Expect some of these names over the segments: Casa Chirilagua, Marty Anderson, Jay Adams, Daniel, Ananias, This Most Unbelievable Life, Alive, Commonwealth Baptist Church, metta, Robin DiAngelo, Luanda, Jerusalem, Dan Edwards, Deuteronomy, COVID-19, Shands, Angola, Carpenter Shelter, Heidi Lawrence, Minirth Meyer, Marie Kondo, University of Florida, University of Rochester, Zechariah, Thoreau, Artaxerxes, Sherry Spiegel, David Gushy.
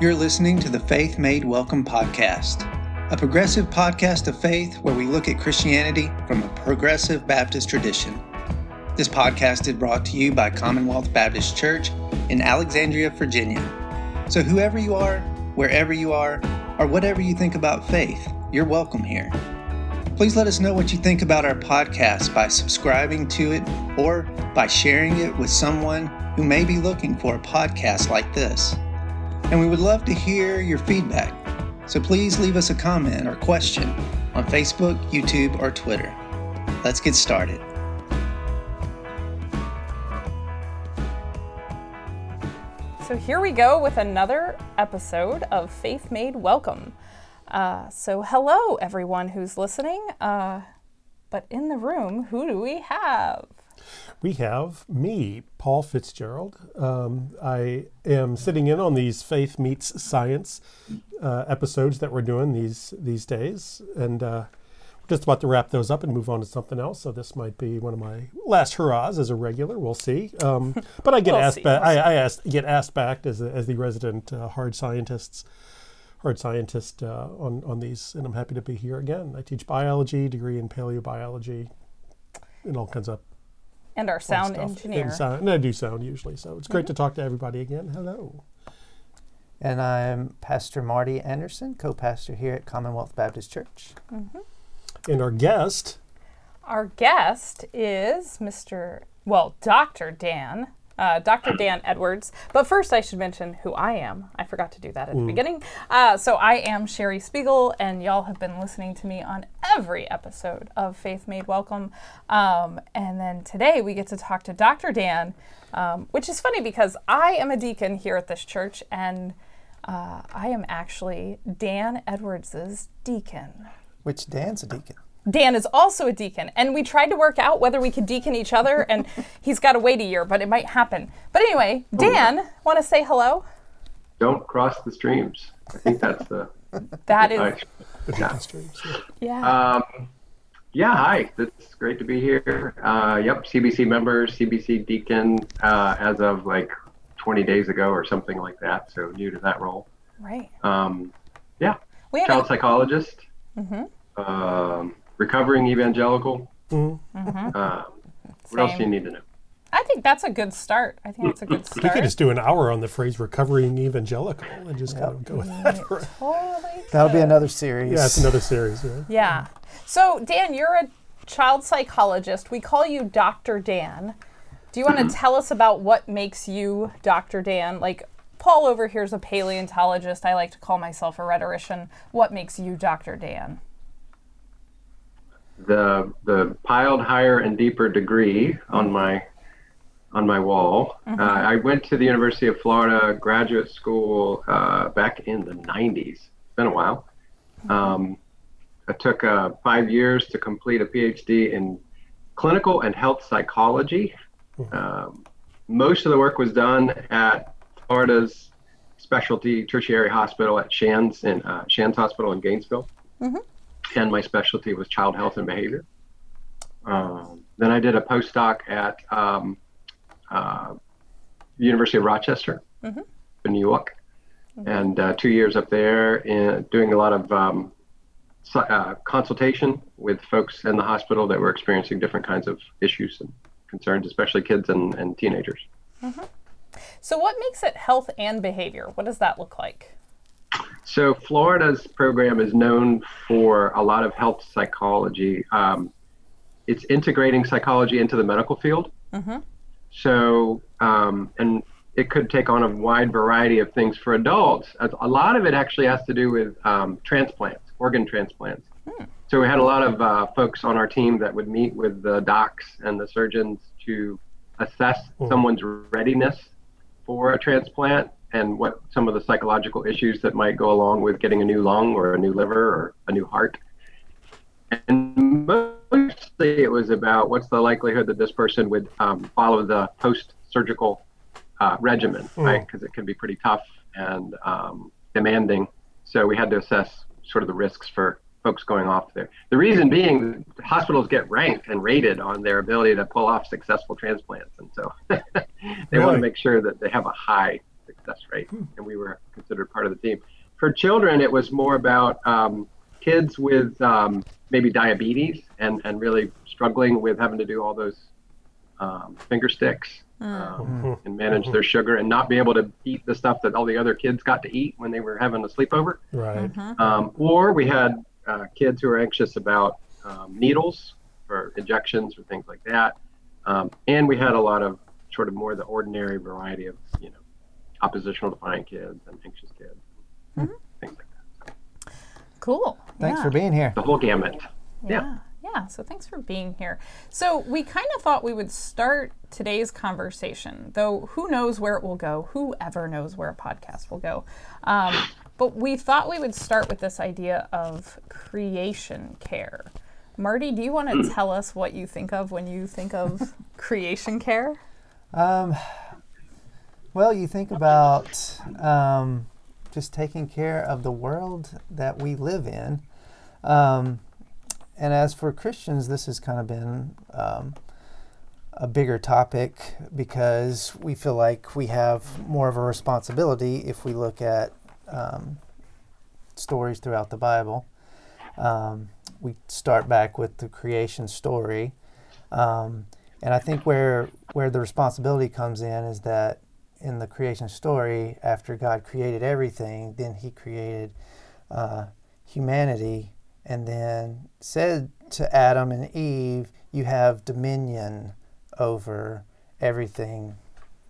You're listening to the Faith Made Welcome podcast, a progressive podcast of faith where we look at Christianity from a progressive Baptist tradition. This podcast is brought to you by Commonwealth Baptist Church in Alexandria, Virginia. So whoever you are, wherever you are, or whatever you think about faith, you're welcome here. Please let us know what you think about our podcast by subscribing to it or by sharing it with someone who may be looking for a podcast like this. And we would love to hear your feedback. So please leave us a comment or question on Facebook, YouTube, or Twitter. Let's get started. So here we go with another episode of Faith Made Welcome. So hello, everyone who's listening. But in the room, who do we have? We have me, Paul Fitzgerald. I am sitting in on these Faith Meets Science episodes that we're doing these days, and we're just about to wrap those up and move on to something else. So this might be one of my last hurrahs as a regular. We'll see. But I get asked back as the resident hard scientist on these, and I'm happy to be here again. I teach biology, degree in paleobiology, and all kinds of. And our sound engineer. And I do sound usually, so it's great to talk to everybody again. Hello. And I'm Pastor Marty Anderson, co-pastor here at Commonwealth Baptist Church. And our guest. Is Dr. Dan. Dr. Dan Edwards. But first I should mention who I am. I forgot to do that at the beginning. So I am Sherry Spiegel, and y'all have been listening to me on every episode of Faith Made Welcome. And then today we get to talk to Dr. Dan, which is funny because I am a deacon here at this church, and I am actually Dan Edwards' deacon. Which Dan's a deacon. Dan is also a deacon, and we tried to work out whether we could deacon each other, and he's got to wait a year, but it might happen. But anyway, Dan, want to say hello? Don't cross the streams. I think that's the... Hi. It's great to be here. CBC member, CBC deacon, as of like 20 days ago or something like that, so new to that role. Right. Child psychologist. Recovering evangelical. What else do you need to know? I think that's a good start. You could just do an hour on the phrase recovering evangelical and just kind of go with that. Totally. That'll be another series. Yeah, it's another series. Right? Yeah. So, Dan, you're a child psychologist. We call you Dr. Dan. Do you want to tell us about what makes you Dr. Dan? Like, Paul over here is a paleontologist. I like to call myself a rhetorician. What makes you Dr. Dan? The piled higher and deeper degree on my wall. I went to the University of Florida graduate school back in the 90s. It's been a while. I took 5 years to complete a PhD in clinical and health psychology. Most of the work was done at Florida's specialty tertiary hospital at Shands, in Shands Hospital in Gainesville. And my specialty was child health and behavior. Then I did a postdoc at University of Rochester in New York, and 2 years up there doing a lot of consultation with folks in the hospital that were experiencing different kinds of issues and concerns, especially kids and teenagers. So what makes it health and behavior? What does that look like? So Florida's program is known for a lot of health psychology. It's integrating psychology into the medical field. So, and it could take on a wide variety of things for adults. A lot of it actually has to do with organ transplants. So we had a lot of folks on our team that would meet with the docs and the surgeons to assess someone's readiness for a transplant, and what some of the psychological issues that might go along with getting a new lung or a new liver or a new heart. And mostly it was about what's the likelihood that this person would follow the post-surgical regimen, right? Because it can be pretty tough and demanding. So we had to assess sort of the risks for folks going off there. The reason being, hospitals get ranked and rated on their ability to pull off successful transplants. And so they want to make sure that they have a high us, right? And we were considered part of the team. For children, it was more about kids with maybe diabetes and really struggling with having to do all those finger sticks and manage their sugar and not be able to eat the stuff that all the other kids got to eat when they were having a sleepover. Right. Or we had kids who were anxious about needles for injections or things like that. And we had a lot of sort of more the ordinary variety of, you know, oppositional defiant kids and anxious kids, and things like that. So. Cool. Thanks for being here. The whole gamut. Yeah, so thanks for being here. So we kind of thought we would start today's conversation, though who knows where it will go, whoever knows where a podcast will go. But we thought we would start with this idea of creation care. Marty, do you want to tell us what you think of when you think of creation care? Well, you think about just taking care of the world that we live in. And as for Christians, this has kind of been a bigger topic because we feel like we have more of a responsibility if we look at stories throughout the Bible. We start back with the creation story. And I think where the responsibility comes in is that in the creation story, after God created everything, then he created humanity, and then said to Adam and Eve, you have dominion over everything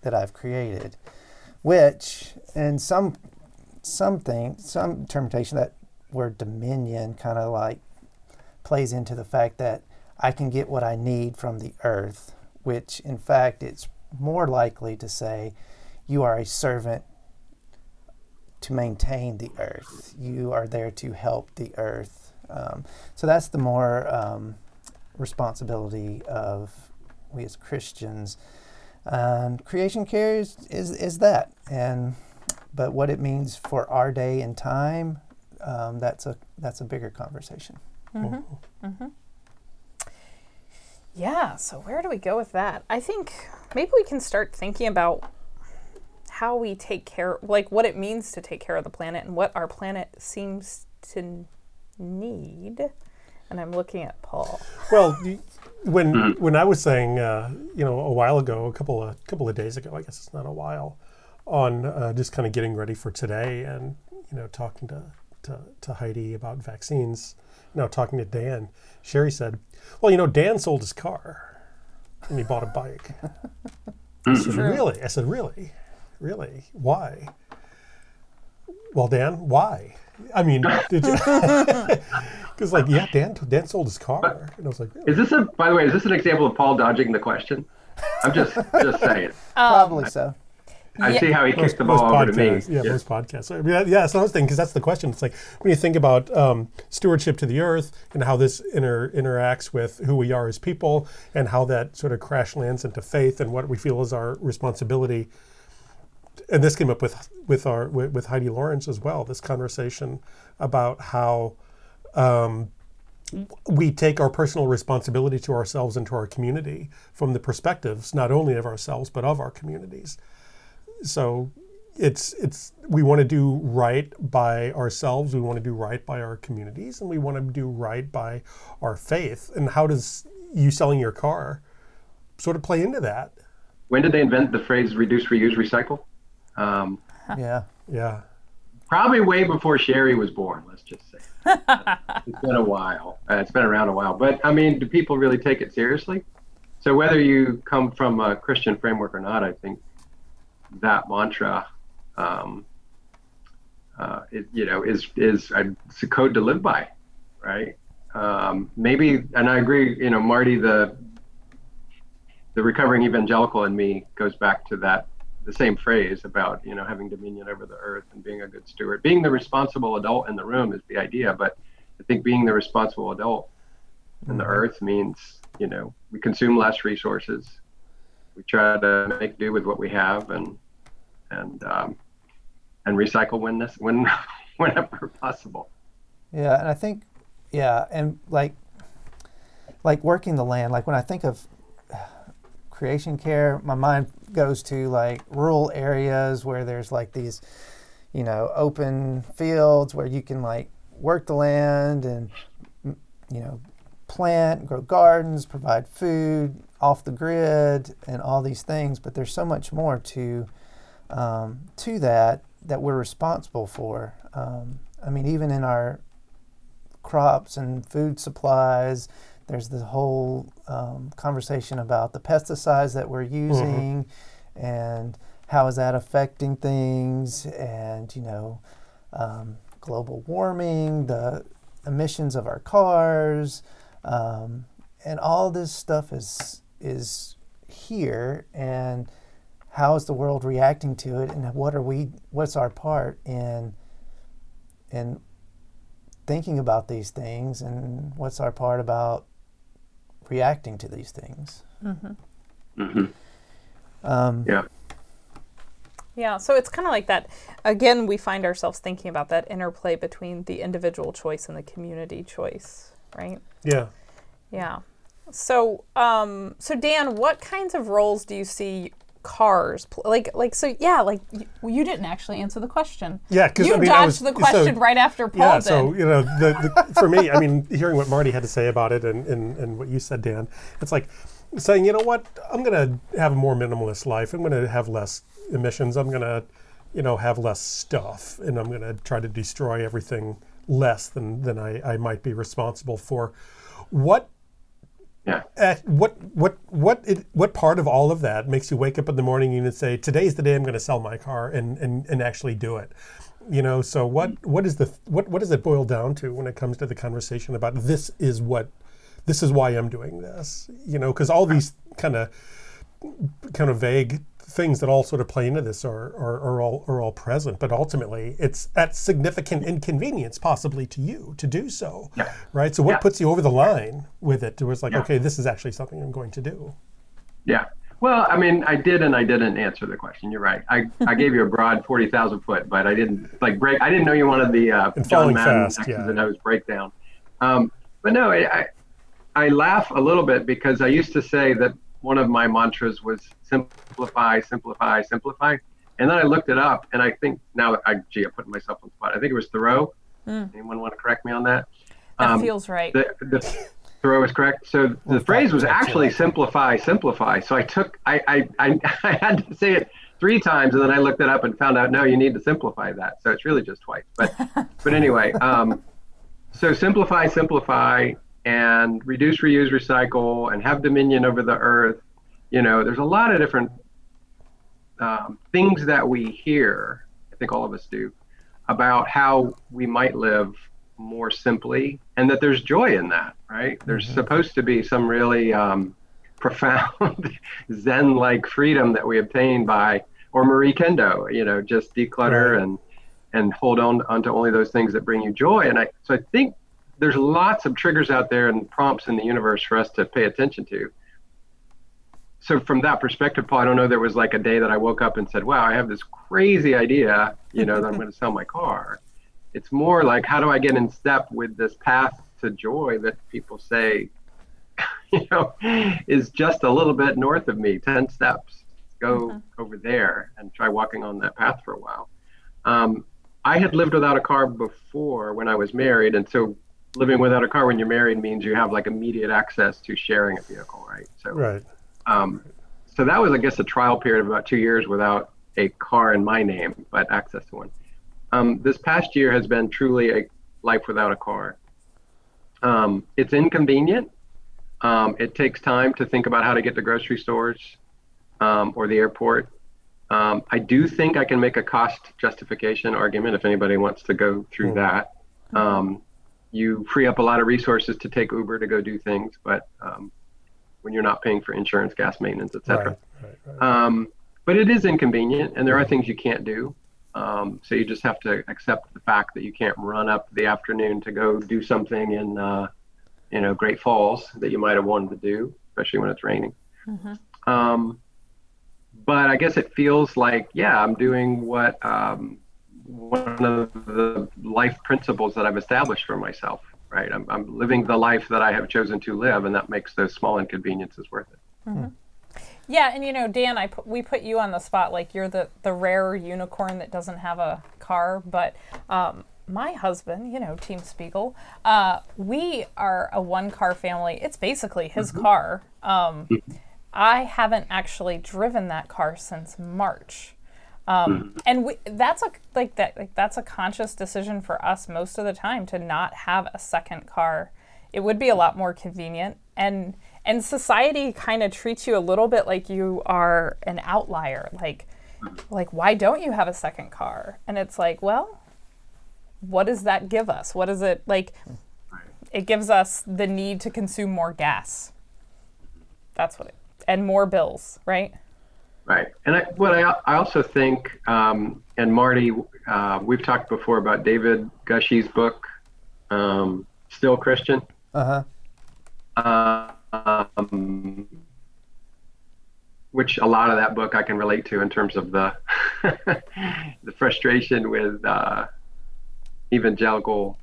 that I've created, which in some interpretation, that word dominion kind of like plays into the fact that I can get what I need from the earth, which in fact it's more likely to say you are a servant to maintain the earth. You are there to help the earth. So that's the more responsibility of we as Christians. Creation care is that, but what it means for our day and time, that's a bigger conversation. Yeah. So where do we go with that? I think maybe we can start thinking about how we take care, like what it means to take care of the planet and what our planet seems to need, and I'm looking at Paul. Well, when I was saying, a while ago, a couple of days ago, I guess it's not a while, on just kind of getting ready for today, and talking to Heidi about vaccines. Now talking to Dan, Sherry said, "Well, Dan sold his car, and he bought a bike." I said, "Really?" I said, "Really? Why?" Well, Dan, why? I mean, because Dan sold his car, and I was like, really? By the way, is this an example of Paul dodging the question? I'm just saying. Probably so. I see how he kicked the ball over to me. Yeah, most podcasts. I mean, that's another thing, because that's the question. It's like when you think about stewardship to the earth and how this interacts with who we are as people, and how that sort of crash lands into faith and what we feel is our responsibility. And this came up with Heidi Lawrence as well, this conversation about how we take our personal responsibility to ourselves and to our community from the perspectives not only of ourselves but of our communities. So it's we want to do right by ourselves, we want to do right by our communities, and we want to do right by our faith. And how does you selling your car sort of play into that? When did they invent the phrase reduce, reuse, recycle? Yeah. Probably way before Sherry was born, let's just say. It's been a while. It's been around a while. But, I mean, do people really take it seriously? So whether you come from a Christian framework or not, I think that mantra, is a code to live by, right? Maybe, and I agree, Marty, the recovering evangelical in me goes back to that, the same phrase about having dominion over the earth and being a good steward. Being the responsible adult in the room is the idea, but I think being the responsible adult in the earth means we consume less resources, we try to make do with what we have, and recycle whenever possible. Yeah, and I think and like working the land. Like when I think of creation care, my mind goes to like rural areas where there's like these, you know, open fields where you can like work the land and, you know, plant, grow gardens, provide food, off the grid, and all these things. But there's so much more to that we're responsible for. I mean, even in our crops and food supplies, there's the whole conversation about the pesticides that we're using, mm-hmm. and how is that affecting things, and, you know, global warming, the emissions of our cars, and all this stuff is here, and how is the world reacting to it, and what's our part in thinking about these things, and what's our part about reacting to these things. Mm-hmm. Mm-hmm. Yeah, so it's kind of like that. Again, we find ourselves thinking about that interplay between the individual choice and the community choice, right? Yeah. Yeah. So, Dan, what kinds of roles do you see cars you didn't actually answer the question. Yeah, because dodged the question right after Paul. Yeah, so you know, for me, I mean, hearing what Marty had to say about it and what you said, Dan, it's like saying, you know what, I'm going to have a more minimalist life. I'm going to have less emissions. I'm going to, you know, have less stuff, and I'm going to try to destroy everything less than I might be responsible for. What part of all of that makes you wake up in the morning and say, today's the day I'm going to sell my car and actually do it? You know, so what does it boil down to when it comes to the conversation about this is why I'm doing this? You know, because all these kind of vague things that all sort of play into this are all present, but ultimately it's at significant inconvenience possibly to you to do so, yeah. Right? So what puts you over the line with it? It was like, okay, this is actually something I'm going to do. Yeah. Well, I mean, I did and I didn't answer the question. You're right. I gave you a broad 40,000 foot, but I didn't break. I didn't know you wanted the John Madden X's and O's breakdown. But no, I laugh a little bit because I used to say that one of my mantras was simplify, simplify, simplify. And then I looked it up, and I think now, I put myself on the spot. I think it was Thoreau. Mm. Anyone want to correct me on that? That feels right. Thoreau is correct. So the phrase was actually simplify, simplify. So I had to say it three times, and then I looked it up and found out, no, you need to simplify that. So it's really just twice. But anyway, so simplify, simplify, and reduce, reuse, recycle, and have dominion over the earth. You know, there's a lot of different things that we hear, I think all of us do, about how we might live more simply, and that there's joy in that, right? There's mm-hmm. supposed to be some really profound Zen-like freedom that we obtain by, or Marie Kondo, you know, just declutter, right. and hold on to only those things that bring you joy. And I think there's lots of triggers out there and prompts in the universe for us to pay attention to. So from that perspective, Paul, I don't know, there was like a day that I woke up and said, wow, I have this crazy idea, you know, that I'm going to sell my car. It's more like, how do I get in step with this path to joy that people say, you know, is just a little bit north of me, 10 steps, go over there and try walking on that path for a while. I had lived without a car before when I was married. And so living without a car when you're married means you have like immediate access to sharing a vehicle, right? So, right. So that was, I guess, a trial period of about 2 years without a car in my name, but access to one. This past year has been truly a life without a car. It's inconvenient. It takes time to think about how to get to grocery stores or the airport. I do think I can make a cost justification argument if anybody wants to go through that. You free up a lot of resources to take Uber to go do things, but when you're not paying for insurance, gas, maintenance, et cetera. Right. But it is inconvenient, and there are things you can't do. So you just have to accept the fact that you can't run up the afternoon to go do something in, you know, Great Falls that you might have wanted to do, especially when it's raining. Mm-hmm. But I guess it feels like, yeah, I'm doing what one of the life principles that I've established for myself. Right. I'm living the life that I have chosen to live, and that makes those small inconveniences worth it. Mm-hmm. Yeah, and you know, Dan, we put you on the spot. Like, you're the rare unicorn that doesn't have a car, but my husband, you know, Team Spiegel, we are a one-car family. It's basically his car. I haven't actually driven that car since March. And that's a conscious decision for us most of the time to not have a second car. It would be a lot more convenient. And society kind of treats you a little bit like you are an outlier. Like, why don't you have a second car? And it's like, well, what does that give us? What is it like? It gives us the need to consume more gas. That's what it, and more bills, right? Right. And I also think, and Marty, we've talked before about David Gushy's book, Still Christian. Which a lot of that book I can relate to in terms of the the frustration with evangelical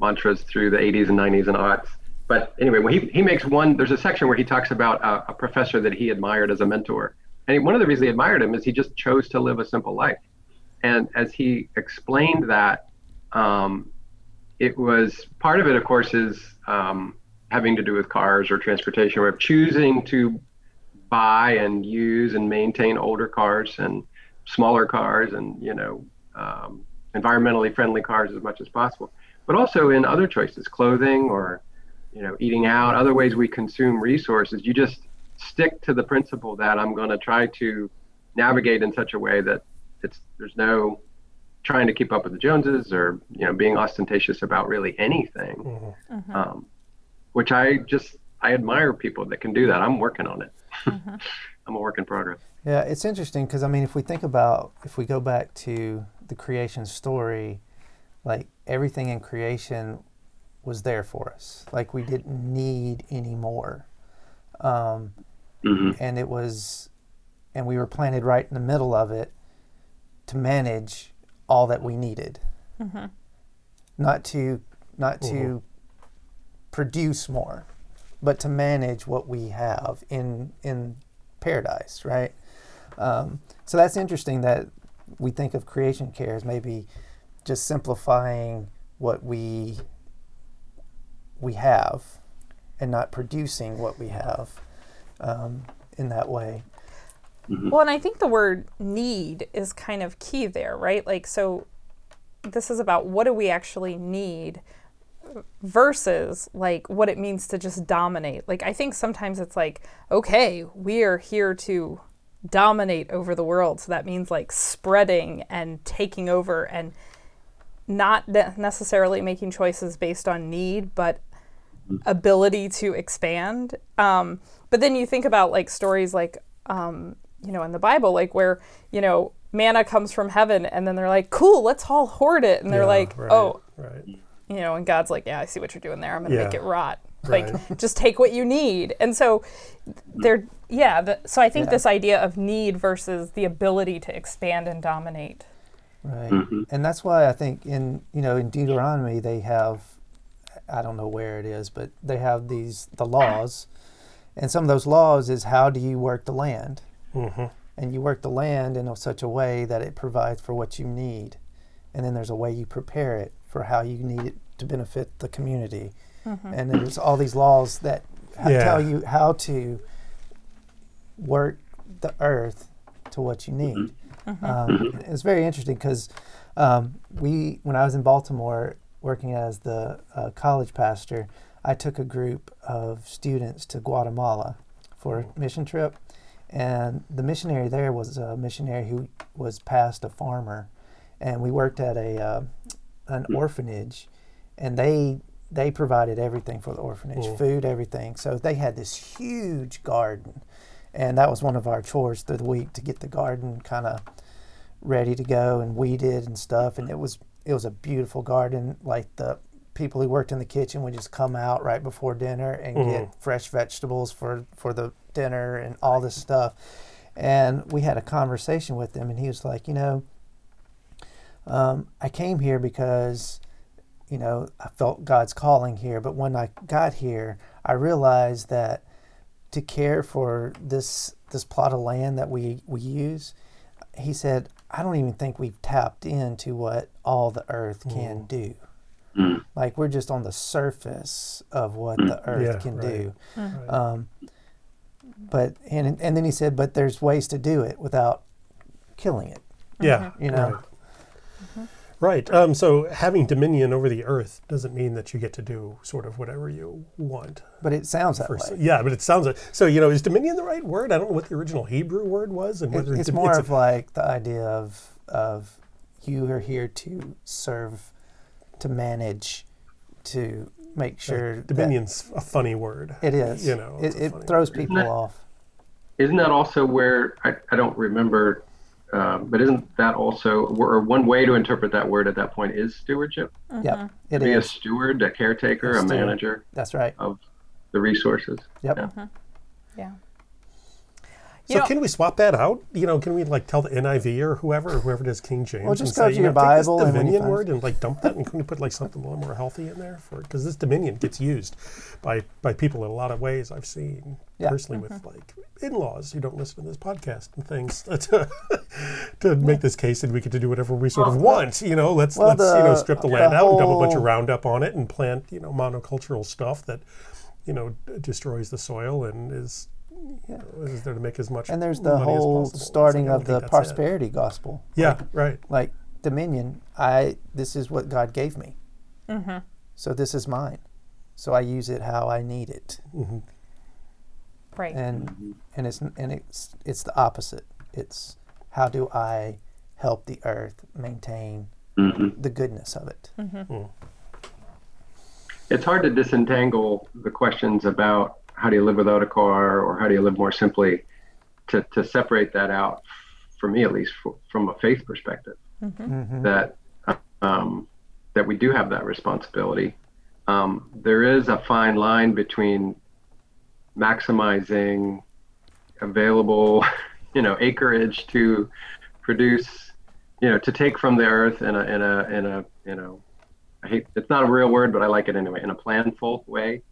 mantras through the 80s and 90s and aughts. But anyway, when he makes one, there's a section where he talks about a professor that he admired as a mentor. And one of the reasons he admired him is he just chose to live a simple life. And as he explained that, it was part of it, of course, is having to do with cars or transportation, or choosing to buy and use and maintain older cars and smaller cars and, you know, environmentally friendly cars as much as possible. But also in other choices, clothing or, you know, eating out, other ways we consume resources. You just stick to the principle that I'm going to try to navigate in such a way that there's no trying to keep up with the Joneses or, you know, being ostentatious about really anything. Which I admire people that can do that. I'm working on it. I'm a work in progress. Yeah, it's interesting because, I mean, if we go back to the creation story, like everything in creation was there for us. Like we didn't need any more. And it was, and we were planted right in the middle of it to manage all that we needed, not to produce more, but to manage what we have in paradise, right? So that's interesting that we think of creation care as maybe just simplifying what we have and not producing what we have in that way. Well, and I think the word need is kind of key there, right? Like, so this is about what do we actually need versus like what it means to just dominate. Like, I think sometimes it's like, okay, we are here to dominate over the world. So that means like spreading and taking over and not necessarily making choices based on need, but ability to expand. But then you think about like stories like, you know, in the Bible, like where, you know, manna comes from heaven and then they're like, cool, let's all hoard it. And they're like, right, oh, right. You know, and God's like, yeah, I see what you're doing there. I'm going to make it rot. Like, just take what you need. And so they're, so I think this idea of need versus the ability to expand and dominate. Right. And that's why I think in, you know, in Deuteronomy, they have, I don't know where it is, but they have the laws. And some of those laws is how do you work the land? And you work the land in such a way that it provides for what you need. And then there's a way you prepare it for how you need it to benefit the community. And there's all these laws that tell you how to work the earth to what you need. It's very interesting because when I was in Baltimore working as the college pastor, I took a group of students to Guatemala for a mission trip, and the missionary there was a missionary who was past a farmer, and we worked at an orphanage, and they provided everything for the orphanage, food, everything. So they had this huge garden, and that was one of our chores through the week to get the garden kind of ready to go and weeded and stuff, and it was a beautiful garden. Like the people who worked in the kitchen would just come out right before dinner and get fresh vegetables for the dinner and all this stuff. And we had a conversation with him, and he was like, you know, I came here because, you know, I felt God's calling here. But when I got here, I realized that to care for this this plot of land that we use, he said, I don't even think we've tapped into what all the earth can do. Mm. Like, we're just on the surface of what the earth can do. Mm-hmm. But and then he said, but there's ways to do it without killing it. Yeah. You know? Right. Mm-hmm. Right. So having dominion over the earth doesn't mean that you get to do sort of whatever you want. But it sounds that way. Yeah, but it sounds like, so, you know, is dominion the right word? I don't know what the original Hebrew word was. And whether it's more of like the idea of you are here to serve, to manage, to make sure. Dominion's a funny word. It is. You know, it throws people off. Isn't that also where, I don't remember, but isn't that also, or one way to interpret that word at that point is stewardship? Mm-hmm. Yeah, it is. Be a steward, a caretaker, a manager. That's right. Of the resources. Yep. Yeah. Mm-hmm. Yeah. So can we swap that out? You know, can we like tell the NIV or whoever does King James? Well, just go to your Bible take this dominion word and like dump that, and can we put like something a little more healthy in there for? Because this dominion gets used by people in a lot of ways. I've seen personally with like in-laws who don't listen to this podcast and things to make this case that we get to do whatever we sort of want. You know, let's strip the land out and dump a bunch of Roundup on it and plant monocultural stuff that destroys the soil and is. Yeah, is there to make as much money as possible. And there's the whole starting of the prosperity gospel. Yeah, right. Like dominion, this is what God gave me. Mm-hmm. So this is mine. So I use it how I need it. Mm-hmm. Right. And it's the opposite. It's how do I help the earth maintain the goodness of it. Mm-hmm. Mm. It's hard to disentangle the questions about how do you live without a car, or how do you live more simply, to separate that out, for me at least, from a faith perspective, that that we do have that responsibility. There is a fine line between maximizing available, acreage to produce, to take from the earth in a I hate, it's not a real word, but I like it anyway, in a planful way,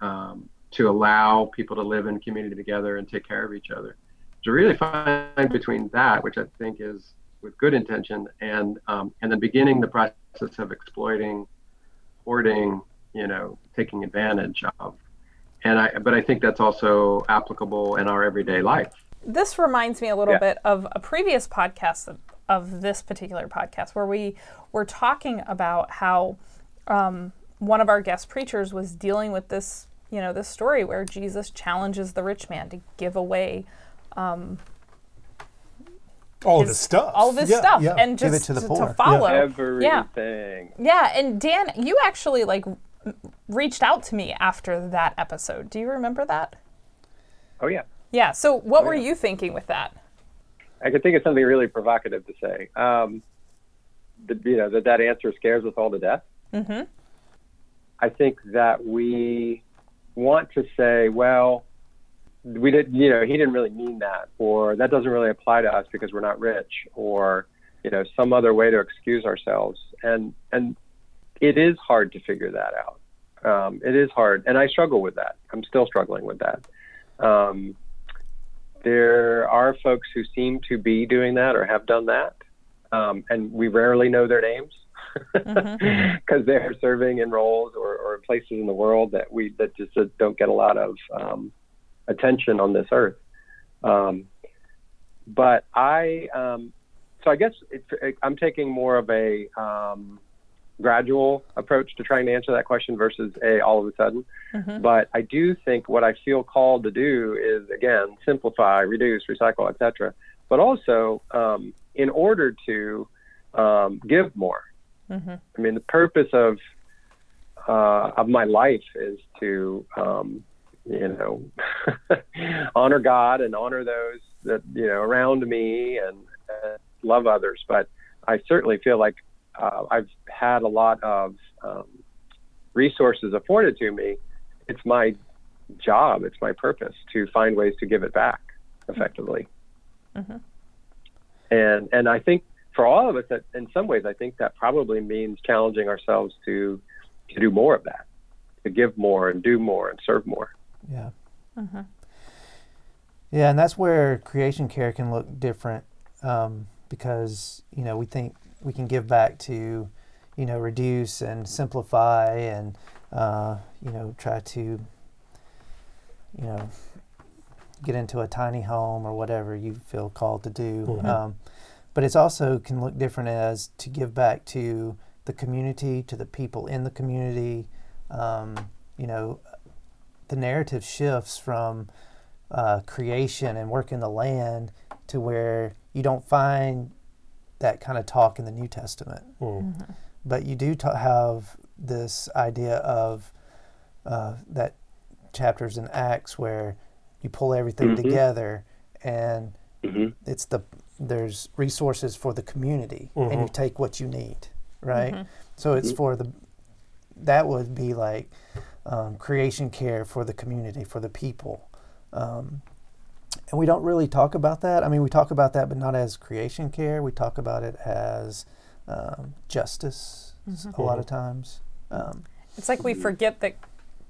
to allow people to live in community together and take care of each other. It's a really fine line between that, which I think is with good intention, and then beginning the process of exploiting, hoarding, taking advantage of. But I think that's also applicable in our everyday life. This reminds me a little bit of a previous podcast of this particular podcast, where we were talking about how one of our guest preachers was dealing with this, this story where Jesus challenges the rich man to give away all of his stuff, and just give it to the poor. To follow everything. Yeah, and Dan, you actually like reached out to me after that episode. Do you remember that? Oh yeah. Yeah. So what were you thinking with that? I could think of something really provocative to say. That answer scares us all to death. Mm-hmm. I think that we want to say, well, we didn't, he didn't really mean that, or that doesn't really apply to us because we're not rich, or, some other way to excuse ourselves. And it is hard to figure that out. It is hard. And I struggle with that. I'm still struggling with that. There are folks who seem to be doing that or have done that, and we rarely know their names because they're serving in roles or places in the world that just don't get a lot of attention on this earth. But so I guess I'm taking more of a gradual approach to trying to answer that question versus all of a sudden. Mm-hmm. But I do think what I feel called to do is, again, simplify, reduce, recycle, etc. But also in order to give more. Mm-hmm. I mean, the purpose of my life is to, honor God and honor those that, around me and love others. But I certainly feel like I've had a lot of resources afforded to me. It's my job, it's my purpose to find ways to give it back effectively. Mm-hmm. And I think for all of us, that in some ways, I think that probably means challenging ourselves to do more of that, to give more and do more and serve more. Yeah. Mm-hmm. Yeah, and that's where creation care can look different, because, you know, we think we can give back to, you know, reduce and simplify and, you know, try to, you know, get into a tiny home or whatever you feel called to do. Mm-hmm. But it's also can look different as to give back to the community, to the people in the community. You know, the narrative shifts from creation and work in the land to where you don't find that kind of talk in the New Testament. Mm. Mm-hmm. But you do have this idea of that chapters in Acts where you pull everything mm-hmm. together, and mm-hmm. it's there's resources for the community, mm-hmm. and you take what you need, right? Mm-hmm. So it's for that would be like creation care for the community, for the people. And we don't really talk about that. I mean, we talk about that, but not as creation care. We talk about it as justice mm-hmm. a lot of times. It's like we forget that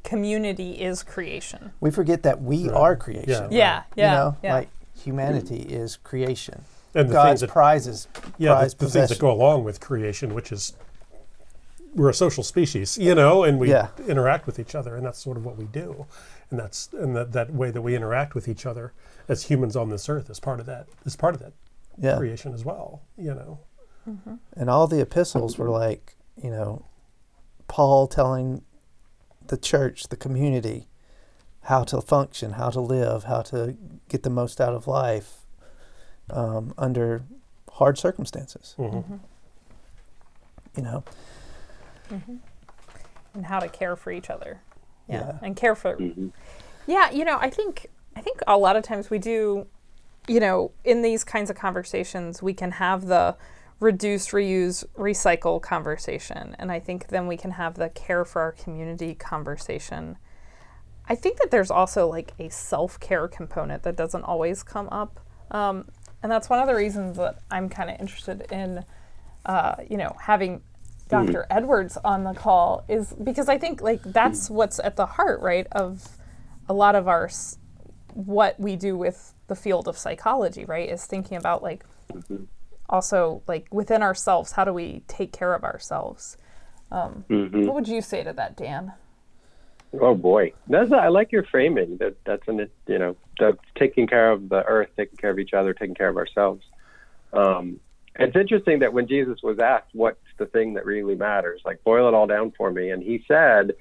community is creation. We forget that we right. are creation. Yeah, right. Yeah. You know, yeah. like humanity mm-hmm. is creation. And God's prizes. Yeah, the things that go along with creation, which is we're a social species, you know, and we yeah. interact with each other, and that's sort of what we do. And that's that way that we interact with each other as humans on this earth is part of that. Is part of that yeah. creation as well, you know. Mm-hmm. And all the epistles were like, you know, Paul telling the church, the community, how to function, how to live, how to get the most out of life under hard circumstances. Mm-hmm. Mm-hmm. You know, mm-hmm. and how to care for each other. Yeah, and care for. Mm-hmm. Yeah, you know, I think a lot of times we do, you know, in these kinds of conversations, we can have the reduce, reuse, recycle conversation, and I think then we can have the care for our community conversation. I think that there's also like a self-care component that doesn't always come up, and that's one of the reasons that I'm kind of interested in, you know, having Dr. Edwards on the call, is because I think like that's what's at the heart, right, of a lot of our what we do with the field of psychology, right, is thinking about like also like within ourselves, how do we take care of ourselves? Mm-hmm. What would you say to that, Dan? Oh boy, I like your framing. That's an you know, the taking care of the earth, taking care of each other, taking care of ourselves. It's interesting that when Jesus was asked what's the thing that really matters, like boil it all down for me, and he said,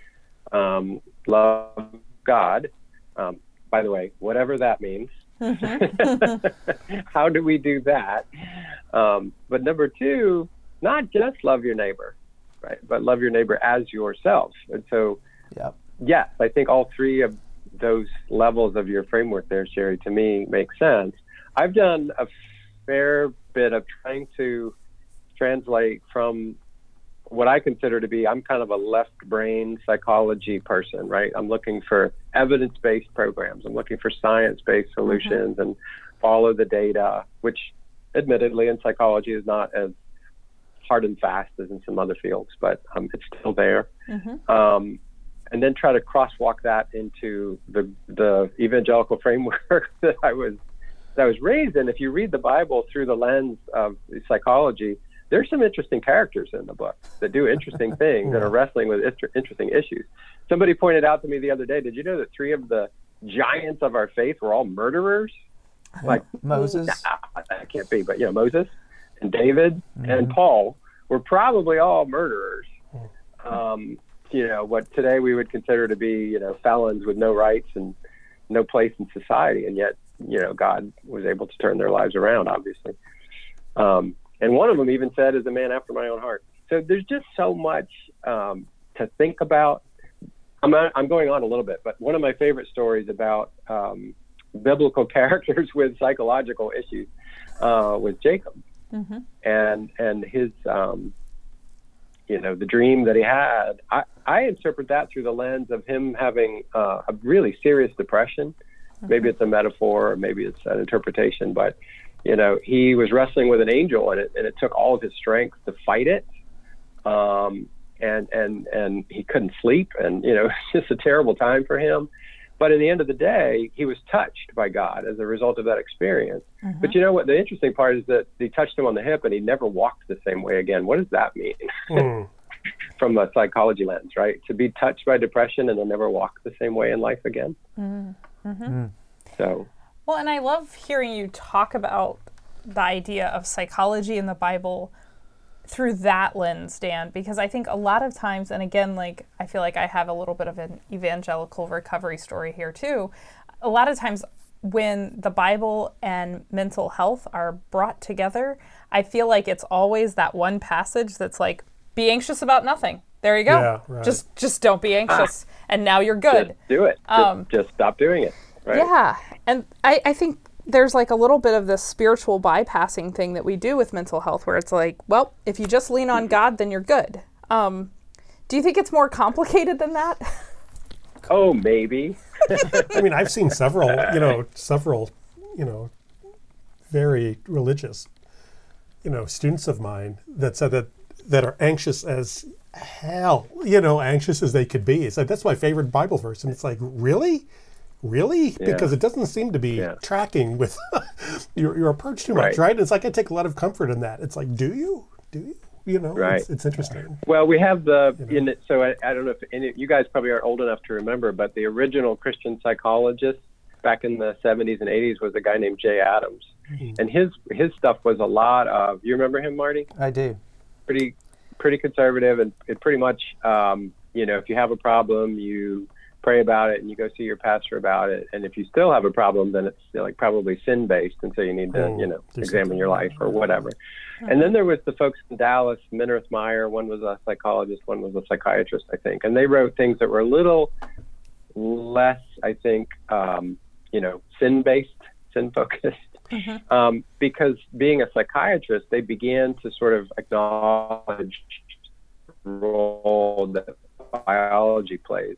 love God. By the way, whatever that means. Mm-hmm. How do we do that? But number two, not just love your neighbor, right? But love your neighbor as yourself. And so, yep. yes, I think all three of those levels of your framework there, Sherry, to me make sense. I've done a fair bit of trying to translate from what I consider to be, I'm kind of a left brain psychology person, right? I'm looking for evidence-based programs. I'm looking for science-based solutions mm-hmm. and follow the data, which admittedly in psychology is not as hard and fast as in some other fields, but it's still there. Mm-hmm. And then try to crosswalk that into the evangelical framework that I was raised in. If you read the Bible through the lens of psychology, there's some interesting characters in the book that do interesting things and are wrestling with interesting issues. Somebody pointed out to me the other day, did you know that three of the giants of our faith were all murderers? Like Moses? Nah, that can't be, but you know, Moses and David mm-hmm. and Paul were probably all murderers. You know, what today we would consider to be, you know, felons with no rights and no place in society, and yet, you know, God was able to turn their lives around, obviously. And one of them even said, is a man after my own heart. So there's just so much to think about. I'm going on a little bit, but one of my favorite stories about biblical characters with psychological issues was Jacob. Mm-hmm. And his, you know, the dream that he had. I interpret that through the lens of him having a really serious depression. Maybe it's a metaphor, or maybe it's an interpretation, but, you know, he was wrestling with an angel, and it took all of his strength to fight it, and he couldn't sleep, and, you know, it's just a terrible time for him. But in the end of the day, he was touched by God as a result of that experience. Mm-hmm. But you know what? The interesting part is that he touched him on the hip and he never walked the same way again. What does that mean? From a psychology lens, right? To be touched by depression and then never walk the same way in life again. So. Well, and I love hearing you talk about the idea of psychology in the Bible through that lens, Dan, because I think a lot of times, and again, like, I feel like I have a little bit of an evangelical recovery story here too. A lot of times when the Bible and mental health are brought together, I feel like it's always that one passage that's like, be anxious about nothing. There you go. Yeah, right. Just don't be anxious. And now you're good. Just do it. Just stop doing it. Right? Yeah. And I think there's like a little bit of this spiritual bypassing thing that we do with mental health where it's like, well, if you just lean on God, then you're good. Do you think it's more complicated than that? Oh, maybe. I mean, I've seen several very religious, students of mine that said that are anxious as hell, anxious as they could be. It's like, that's my favorite Bible verse. And it's like, really? Yeah. Because it doesn't seem to be tracking with your approach too much, right? It's like, I take a lot of comfort in that. It's like, do you? It's interesting. Well, we have I don't know if any, you guys probably aren't old enough to remember, but the original Christian psychologist back in the 70s and 80s was a guy named Jay Adams. Mm-hmm. And his stuff was a lot of, you remember him, Marty? I do. Pretty conservative, and it pretty much, if you have a problem, you pray about it and you go see your pastor about it. And if you still have a problem, then it's like probably sin-based, and so you need to, examine your life or whatever. Mm-hmm. And then there was the folks in Dallas, Minirth Meyer. One was a psychologist, one was a psychiatrist, I think. And they wrote things that were a little less, I think, sin-based, sin-focused. Mm-hmm. Because being a psychiatrist, they began to sort of acknowledge the role that biology plays,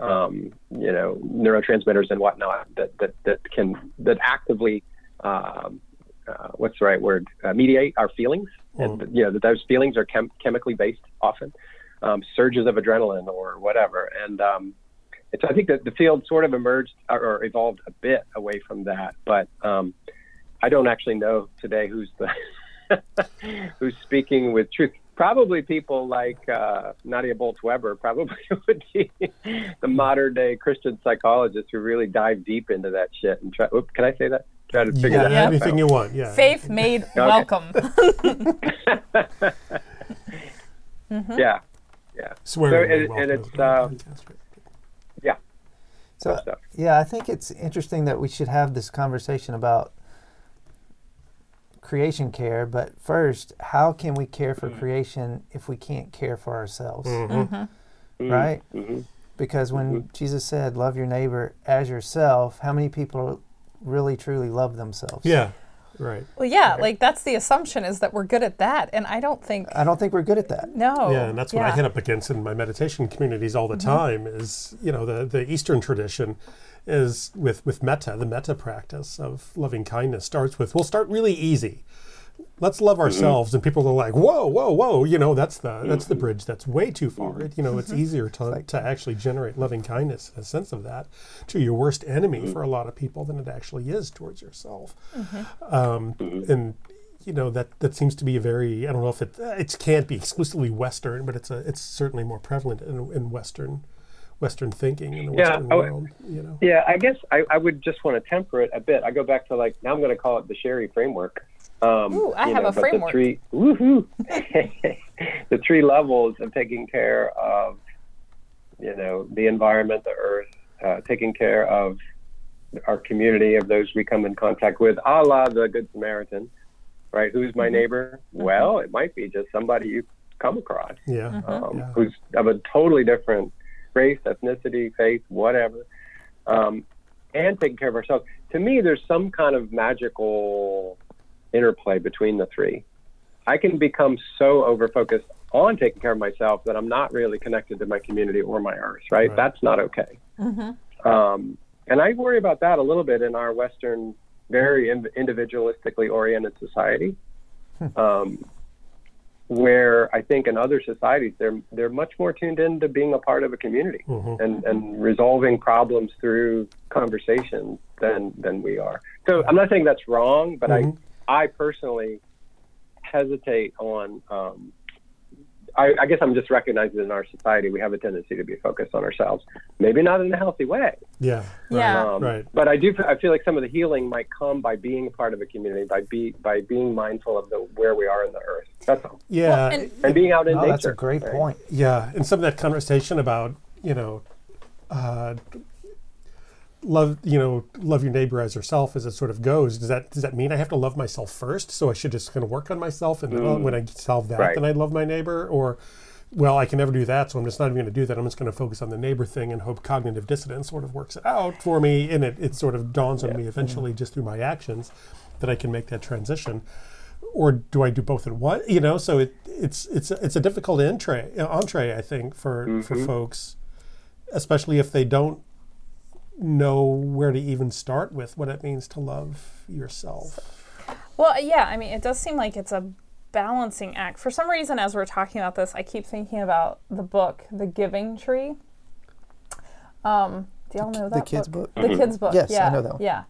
neurotransmitters and whatnot that actively, what's the right word, mediate our feelings. Mm-hmm. And, that those feelings are chemically based often, surges of adrenaline or whatever. And so I think that the field sort of emerged or evolved a bit away from that, but I don't actually know today who's speaking with truth. Probably people like Nadia Boltz-Weber probably would be the modern day Christian psychologist who really dive deep into that shit and can I say that? Try to figure that out. Anything you want. Yeah. Faith made welcome. Mm-hmm. Yeah. Yeah. Yeah. So, I think it's interesting that we should have this conversation about creation care, but first, how can we care for creation if we can't care for ourselves? Mm-hmm. Mm-hmm. Right? Mm-hmm. Because when Jesus said, love your neighbor as yourself, how many people really, truly love themselves? Yeah. Right. Well, yeah, right. Like that's the assumption is that we're good at that, and I don't think we're good at that. No. Yeah, and that's what I hit up against in my meditation communities all the time is, the Eastern tradition is with metta. The metta practice of loving kindness starts with, we'll start really easy. Let's love ourselves, and people are like, whoa, whoa, whoa. That's the bridge that's way too far. It's easier to actually generate loving kindness in a sense of that to your worst enemy for a lot of people than it actually is towards yourself. Mm-hmm. And that seems to be a very, I don't know if it can't be exclusively Western, but it's certainly more prevalent in Western thinking in the Western world. Yeah, I guess I would just want to temper it a bit. I go back to now I'm going to call it the Sherry framework. Ooh, I have a framework. The three levels of taking care of, the environment, the earth, taking care of our community, of those we come in contact with, a la the Good Samaritan, right? Who's my neighbor? Well, it might be just somebody you come across who's of a totally different race, ethnicity, faith, whatever, and taking care of ourselves. To me, there's some kind of magical interplay between the three. I can become so over-focused on taking care of myself that I'm not really connected to my community or my earth, right? That's not okay. Mm-hmm. And I worry about that a little bit in our Western, very individualistically oriented society. where I think in other societies, they're much more tuned into being a part of a community mm-hmm. and resolving problems through conversation than we are. So I'm not saying that's wrong, but mm-hmm. I personally hesitate on, I guess I'm just recognizing in our society, we have a tendency to be focused on ourselves, maybe not in a healthy way. Yeah. Yeah. Right. But I feel like some of the healing might come by being a part of a community, by being mindful of where we are in the earth. That's all. Yeah. Well, and being out in nature. That's a great point. Yeah. And some of that conversation about, love your neighbor as yourself as it sort of goes. Does that mean I have to love myself first? So I should just kind of work on myself, and when I solve that, right. then I love my neighbor? Or, well, I can never do that, so I'm just not even going to do that. I'm just going to focus on the neighbor thing and hope cognitive dissonance sort of works out for me. And it sort of dawns on me eventually just through my actions that I can make that transition. Or do I do both and what? So it's a difficult entree, I think, for folks, especially if they don't know where to even start with what it means to love yourself. Well, yeah, I mean, it does seem like it's a balancing act. For some reason, as we're talking about this, I keep thinking about the book, The Giving Tree. Do y'all know that book? The kids' book? Mm-hmm. The kids' book, yes, yeah. I know that one. Yeah.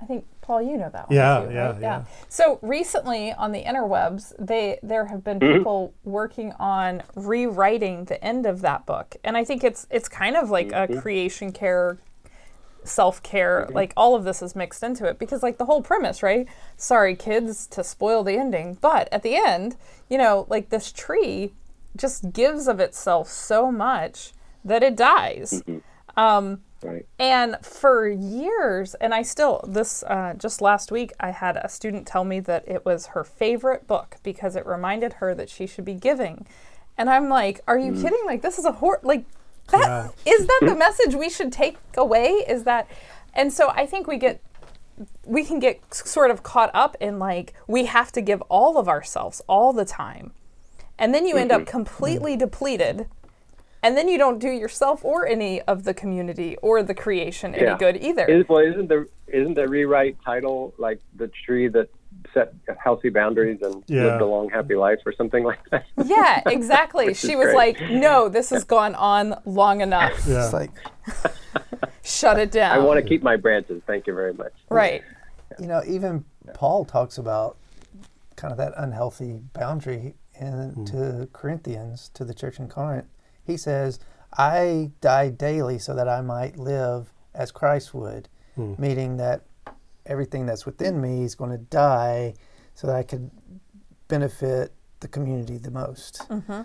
I think, Paul, you know that one. Yeah, too, yeah, right? Yeah. So recently on the interwebs, there have been people working on rewriting the end of that book. And I think it's kind of like a creation care, self-care, like all of this is mixed into it, because like the whole premise, right? Sorry, kids, to spoil the ending. But at the end, like this tree just gives of itself so much that it dies. Mm-hmm. Right. And for years, and I still, just last week, I had a student tell me that it was her favorite book because it reminded her that she should be giving. And I'm like, are you kidding? Like, this is is that the message we should take away? Is that, and so I think we can get sort of caught up in like, we have to give all of ourselves all the time. And then you end up completely depleted. And then you don't do yourself or any of the community or the creation any good either. Isn't the rewrite title like The Tree That Set Healthy Boundaries and Lived a Long Happy Life or something like that? Yeah, exactly. She was like, no, this has gone on long enough. Yeah. It's like, shut it down. I want to keep my branches. Thank you very much. Right. Even Paul talks about kind of that unhealthy boundary to Corinthians, to the church in Corinth. He says, I die daily so that I might live as Christ would, meaning that everything that's within me is going to die so that I could benefit the community the most. Mm-hmm.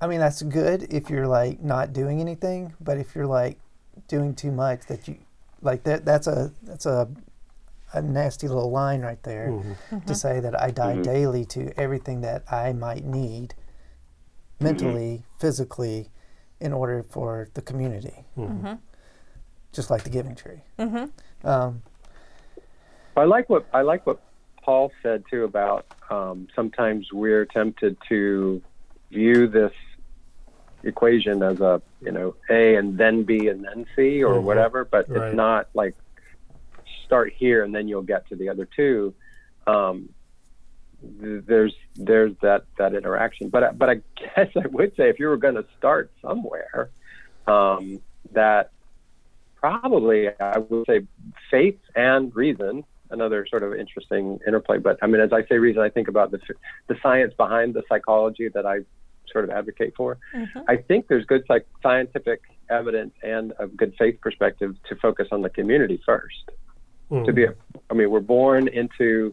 I mean, that's good if you're like not doing anything, but if you're like doing too much, that you like that's a nasty little line right there to say that I die daily to everything that I might need. Mentally, physically, in order for the community, just like the Giving Tree. Mm-hmm. I like what Paul said too about sometimes we're tempted to view this equation as a A and then B and then C or whatever, but it's not like start here and then you'll get to the other two. There's that interaction, but I guess I would say if you were going to start somewhere, that probably I would say faith and reason, another sort of interesting interplay. But I mean, as I say reason, I think about the science behind the psychology that I sort of advocate for. Mm-hmm. I think there's good scientific evidence and a good faith perspective to focus on the community first. Mm-hmm. We're born into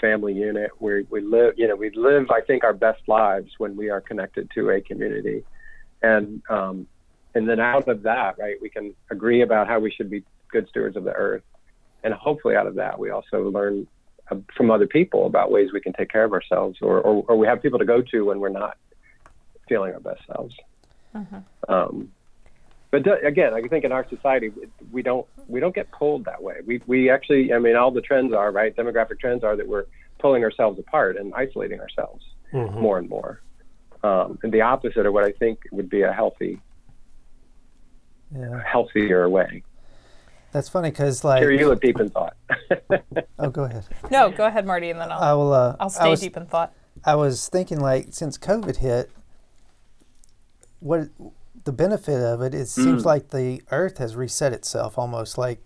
family unit where we live I think our best lives when we are connected to a community, and then out of that we can agree about how we should be good stewards of the earth, and hopefully out of that we also learn from other people about ways we can take care of ourselves or we have people to go to when we're not feeling our best selves. But again, I think in our society, we don't get pulled that way. We actually, all the trends are, demographic trends are that we're pulling ourselves apart and isolating ourselves more and more. And the opposite of what I think would be a healthier way. That's funny because, like, Sherry, you look deep in thought. Oh, go ahead. No, go ahead, Marty, and then I'll stay deep in thought. I was thinking, like, since COVID hit, what the benefit of it is, seems like the earth has reset itself almost, like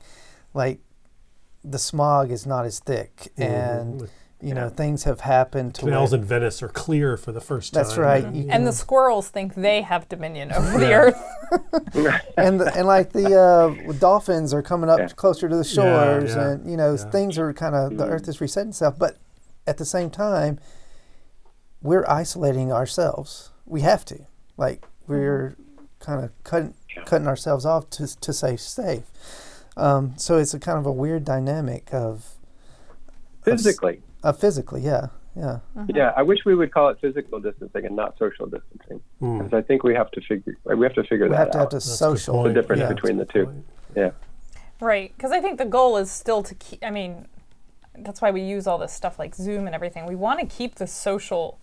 the smog is not as thick, and you know, things have happened to canals in Venice are clear for the first time. That's right. Mm-hmm. And the squirrels think they have dominion over the earth. And like the dolphins are coming up closer to the shores, and you know, things are kind of, the earth is resetting itself. But at the same time, we're isolating ourselves. We have to. Like, we're kind of cutting ourselves off to stay safe. So it's a kind of a weird dynamic of physically. Physically, yeah. Uh-huh. Yeah, I wish we would call it physical distancing and not social distancing, because I think we have to figure that out. We have to social the difference between the two. Yeah. Right, because I think the goal is still to keep. I mean, that's why we use all this stuff like Zoom and everything. We want to keep the social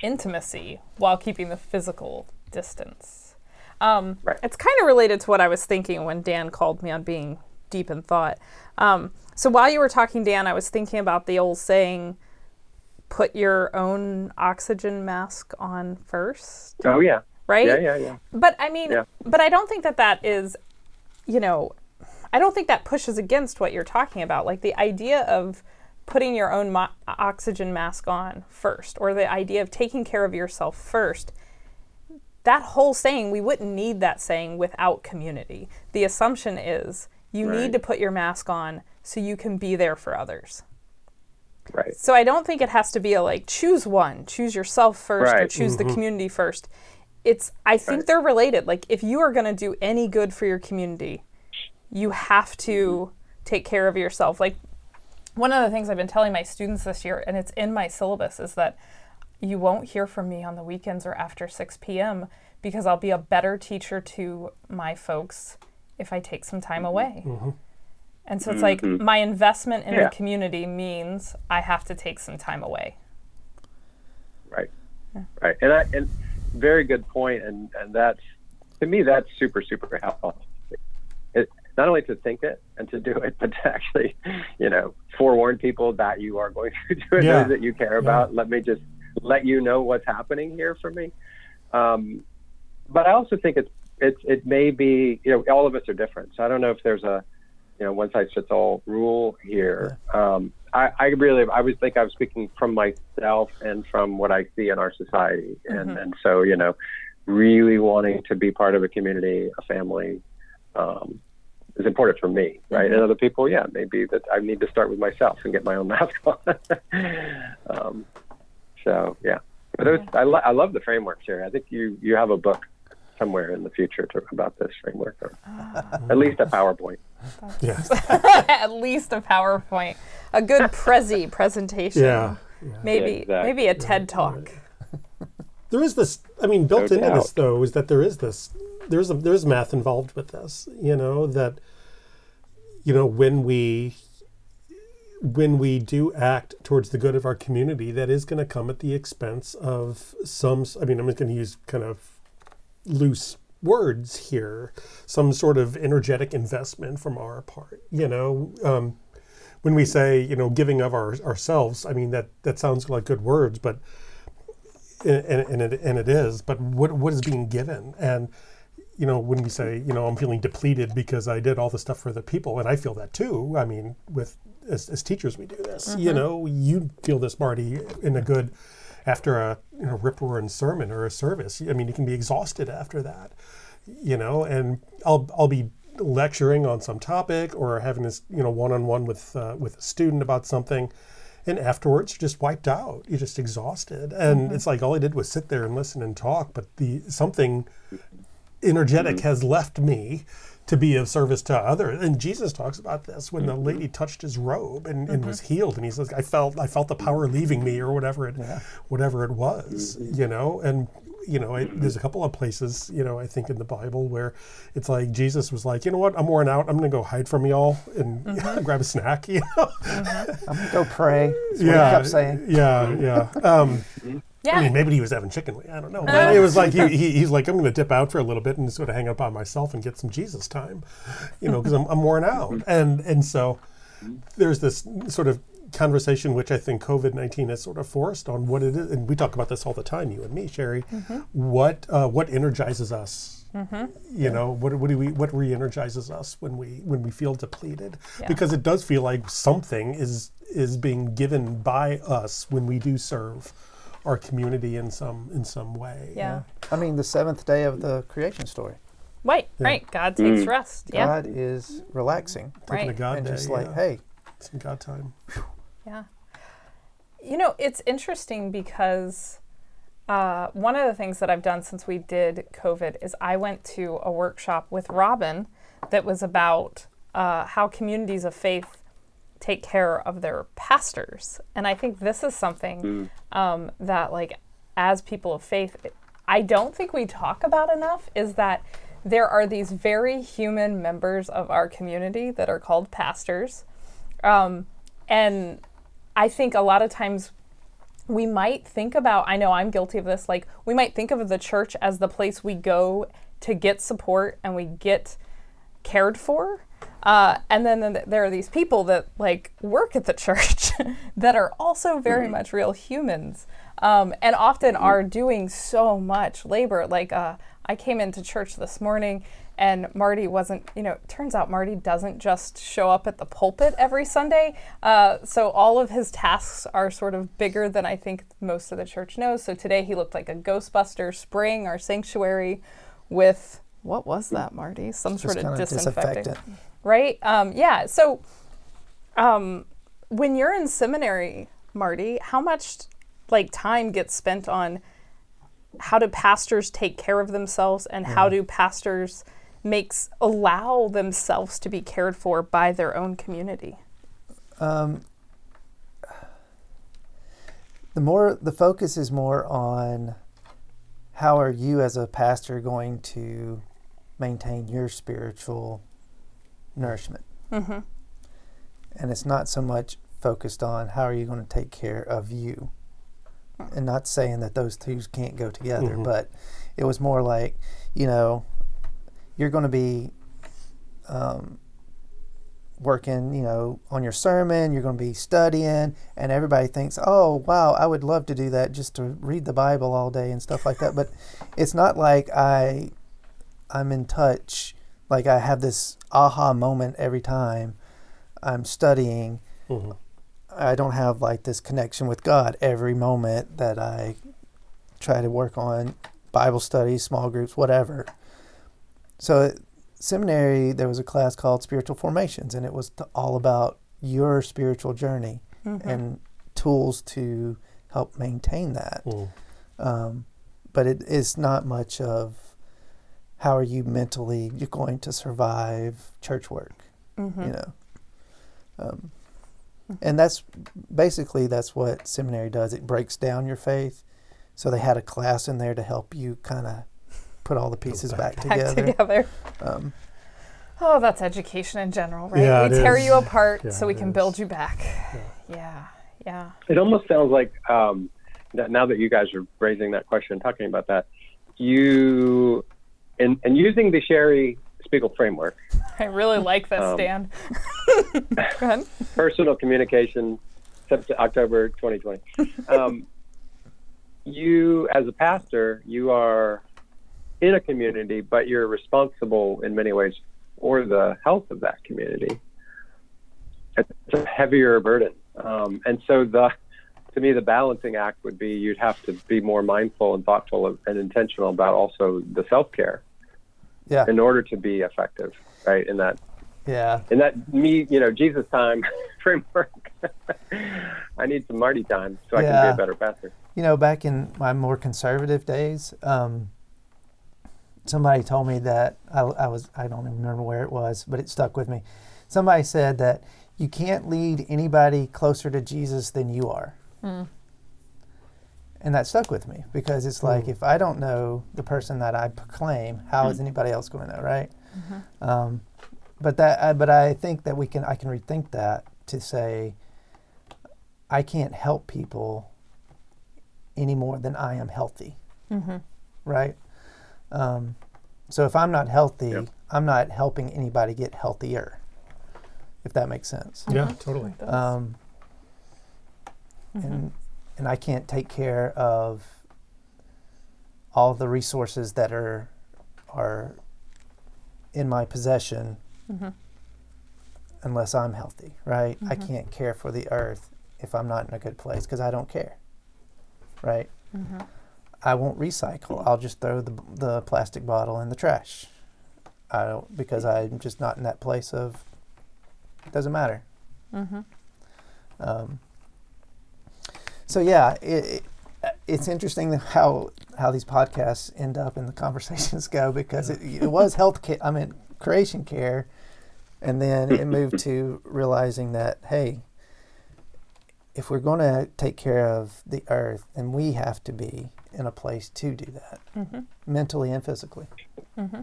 intimacy while keeping the physical distance. Right. It's kind of related to what I was thinking when Dan called me on being deep in thought. So while you were talking, Dan, I was thinking about the old saying, put your own oxygen mask on first. Oh, yeah. Right? Yeah. But I mean, but I don't think that is, you know, I don't think that pushes against what you're talking about. Like the idea of putting your own oxygen mask on first, or the idea of taking care of yourself first. That whole saying, we wouldn't need that saying without community. The assumption is you need to put your mask on so you can be there for others. Right. So I don't think it has to be a like, choose one, choose yourself first, or choose the community first. I think they're related. Like, if you are going to do any good for your community, you have to take care of yourself. Like, one of the things I've been telling my students this year, and it's in my syllabus, is that you won't hear from me on the weekends or after 6 p.m. because I'll be a better teacher to my folks if I take some time away. Mm-hmm. And so it's like my investment in the community means I have to take some time away. Right. Yeah. Right. And very good point. And that's, to me, that's super, super helpful. Not only to think it and to do it, but to actually, you know, forewarn people that you are going to do it, those that you care about. Let me just let you know what's happening here for me. But I also think it may be, you know, all of us are different. So I don't know if there's a, you know, one size fits all rule here. I was speaking from myself and from what I see in our society. And so, you know, really wanting to be part of a community, a family, is important for me, right? And other people, maybe that I need to start with myself and get my own mask on. So, yeah. But I love the framework, Sherry. I think you have a book somewhere in the future about this framework, or at least a PowerPoint. Yes. At least a PowerPoint. A good presentation. Yeah. Maybe a TED Talk. There is this, I mean, built into this, though, is that there is this, there's math involved with this, you know, that, you know, when we do act towards the good of our community, that is going to come at the expense of some, I mean, I'm just going to use kind of loose words here, some sort of energetic investment from our part, you know, when we say, you know, giving of ourselves, I mean, that sounds like good words, but, and it is, but what is being given? And, you know, when we say, you know, I'm feeling depleted because I did all the stuff for the people, and I feel that too. I mean, as teachers, we do this. You know, you feel this, Marty, after a, you know, rip roaring sermon or a service. I mean, you can be exhausted after that. You know, and I'll be lecturing on some topic or having this, you know, one-on-one with a student about something, and afterwards you're just wiped out. You're just exhausted, and it's like all I did was sit there and listen and talk, but something energetic has left me to be of service to others. And Jesus talks about this when the lady touched his robe and was healed, and he says, I felt the power leaving me, or whatever it was, you know. And you know, there's a couple of places, you know, I think in the Bible where it's like Jesus was like, you know what, I'm worn out. I'm going to go hide from y'all and grab a snack, you know. I'm going to go pray. That's what he kept saying. Yeah. Yeah. I mean, maybe he was having chicken. I don't know. It was like he's like, I'm going to dip out for a little bit and sort of hang out by myself and get some Jesus time, you know, because I'm worn out. And so there's this sort of conversation which I think COVID-19 has sort of forced on what it is. And we talk about this all the time, you and me, Sherry. Mm-hmm. What energizes us? Mm-hmm. You know, what re-energizes us when we feel depleted? Yeah. Because it does feel like something is being given by us when we do serve our community in some way. Yeah. I mean, the seventh day of the creation story. Right, yeah. Right. God takes rest. Yeah. God is relaxing. Taking a God and day, just like, hey. Some God time. Yeah. You know, it's interesting because one of the things that I've done since we did COVID is I went to a workshop with Robin that was about how communities of faith take care of their pastors. And I think this is something that, like, as people of faith, I don't think we talk about enough, is that there are these very human members of our community that are called pastors. And I think a lot of times we might think about, I know I'm guilty of this, like we might think of the church as the place we go to get support and we get cared for. And then there are these people that like work at the church that are also very much real humans, and often are doing so much labor. Like I came into church this morning and Marty wasn't, you know, it turns out Marty doesn't just show up at the pulpit every Sunday. So all of his tasks are sort of bigger than I think most of the church knows. So today he looked like a Ghostbuster spraying our sanctuary with, what was that, Marty? Some sort of disinfectant. Right? Yeah. So when you're in seminary, Marty, how much like time gets spent on how do pastors take care of themselves and how do pastors allow themselves to be cared for by their own community? The focus is more on how are you as a pastor going to maintain your spiritual nourishment. Mm-hmm. And it's not so much focused on how are you going to take care of you. And not saying that those two can't go together, but it was more like, you know, you're going to be working, you know, on your sermon, you're going to be studying, and everybody thinks, oh, wow, I would love to do that, just to read the Bible all day and stuff like that. But it's not like I'm in touch. Like I have this aha moment every time I'm studying. Mm-hmm. I don't have like this connection with God every moment that I try to work on Bible studies, small groups, whatever. So at seminary, there was a class called Spiritual Formations, and it was all about your spiritual journey and tools to help maintain that. Mm. But it is not much of, how are you mentally? You're going to survive church work, you know, and that's what seminary does. It breaks down your faith. So they had a class in there to help you kind of put all the pieces back together. Oh, that's education in general, right? Yeah, we tear you apart so we can build you back. Yeah. It almost sounds like that now that you guys are raising that question, talking about that, you. And using the Sherry Spiegel framework. I really like this, Dan. Personal communication, October 2020. You, as a pastor, you are in a community, but you're responsible in many ways for the health of that community. It's a heavier burden. And so to me, the balancing act would be you'd have to be more mindful and thoughtful and intentional about also the self-care. Yeah. In order to be effective, right? In that, Jesus time framework. I need some Marty time so I can be a better pastor. You know, back in my more conservative days, somebody told me that I don't even remember where it was, but it stuck with me. Somebody said that you can't lead anybody closer to Jesus than you are. Mm. And that stuck with me because it's like, if I don't know the person that I proclaim, how is anybody else going to know, right? Mm-hmm. But I think that I can rethink that to say, I can't help people any more than I am healthy. Mm-hmm. Right? So if I'm not healthy, yep. I'm not helping anybody get healthier, if that makes sense. Mm-hmm. Yeah, totally. Mm-hmm. And I can't take care of all the resources that are in my possession mm-hmm. unless I'm healthy, right? Mm-hmm. I can't care for the earth if I'm not in a good place because I don't care, right? Mm-hmm. I won't recycle. I'll just throw the plastic bottle in the trash. Because I'm just not in that place of it doesn't matter. Mm-hmm. So yeah, it's interesting how these podcasts end up and the conversations go because it was health care. I mean, creation care, and then it moved to realizing that hey, if we're going to take care of the earth, then we have to be in a place to do that, mm-hmm. mentally and physically. Mm-hmm.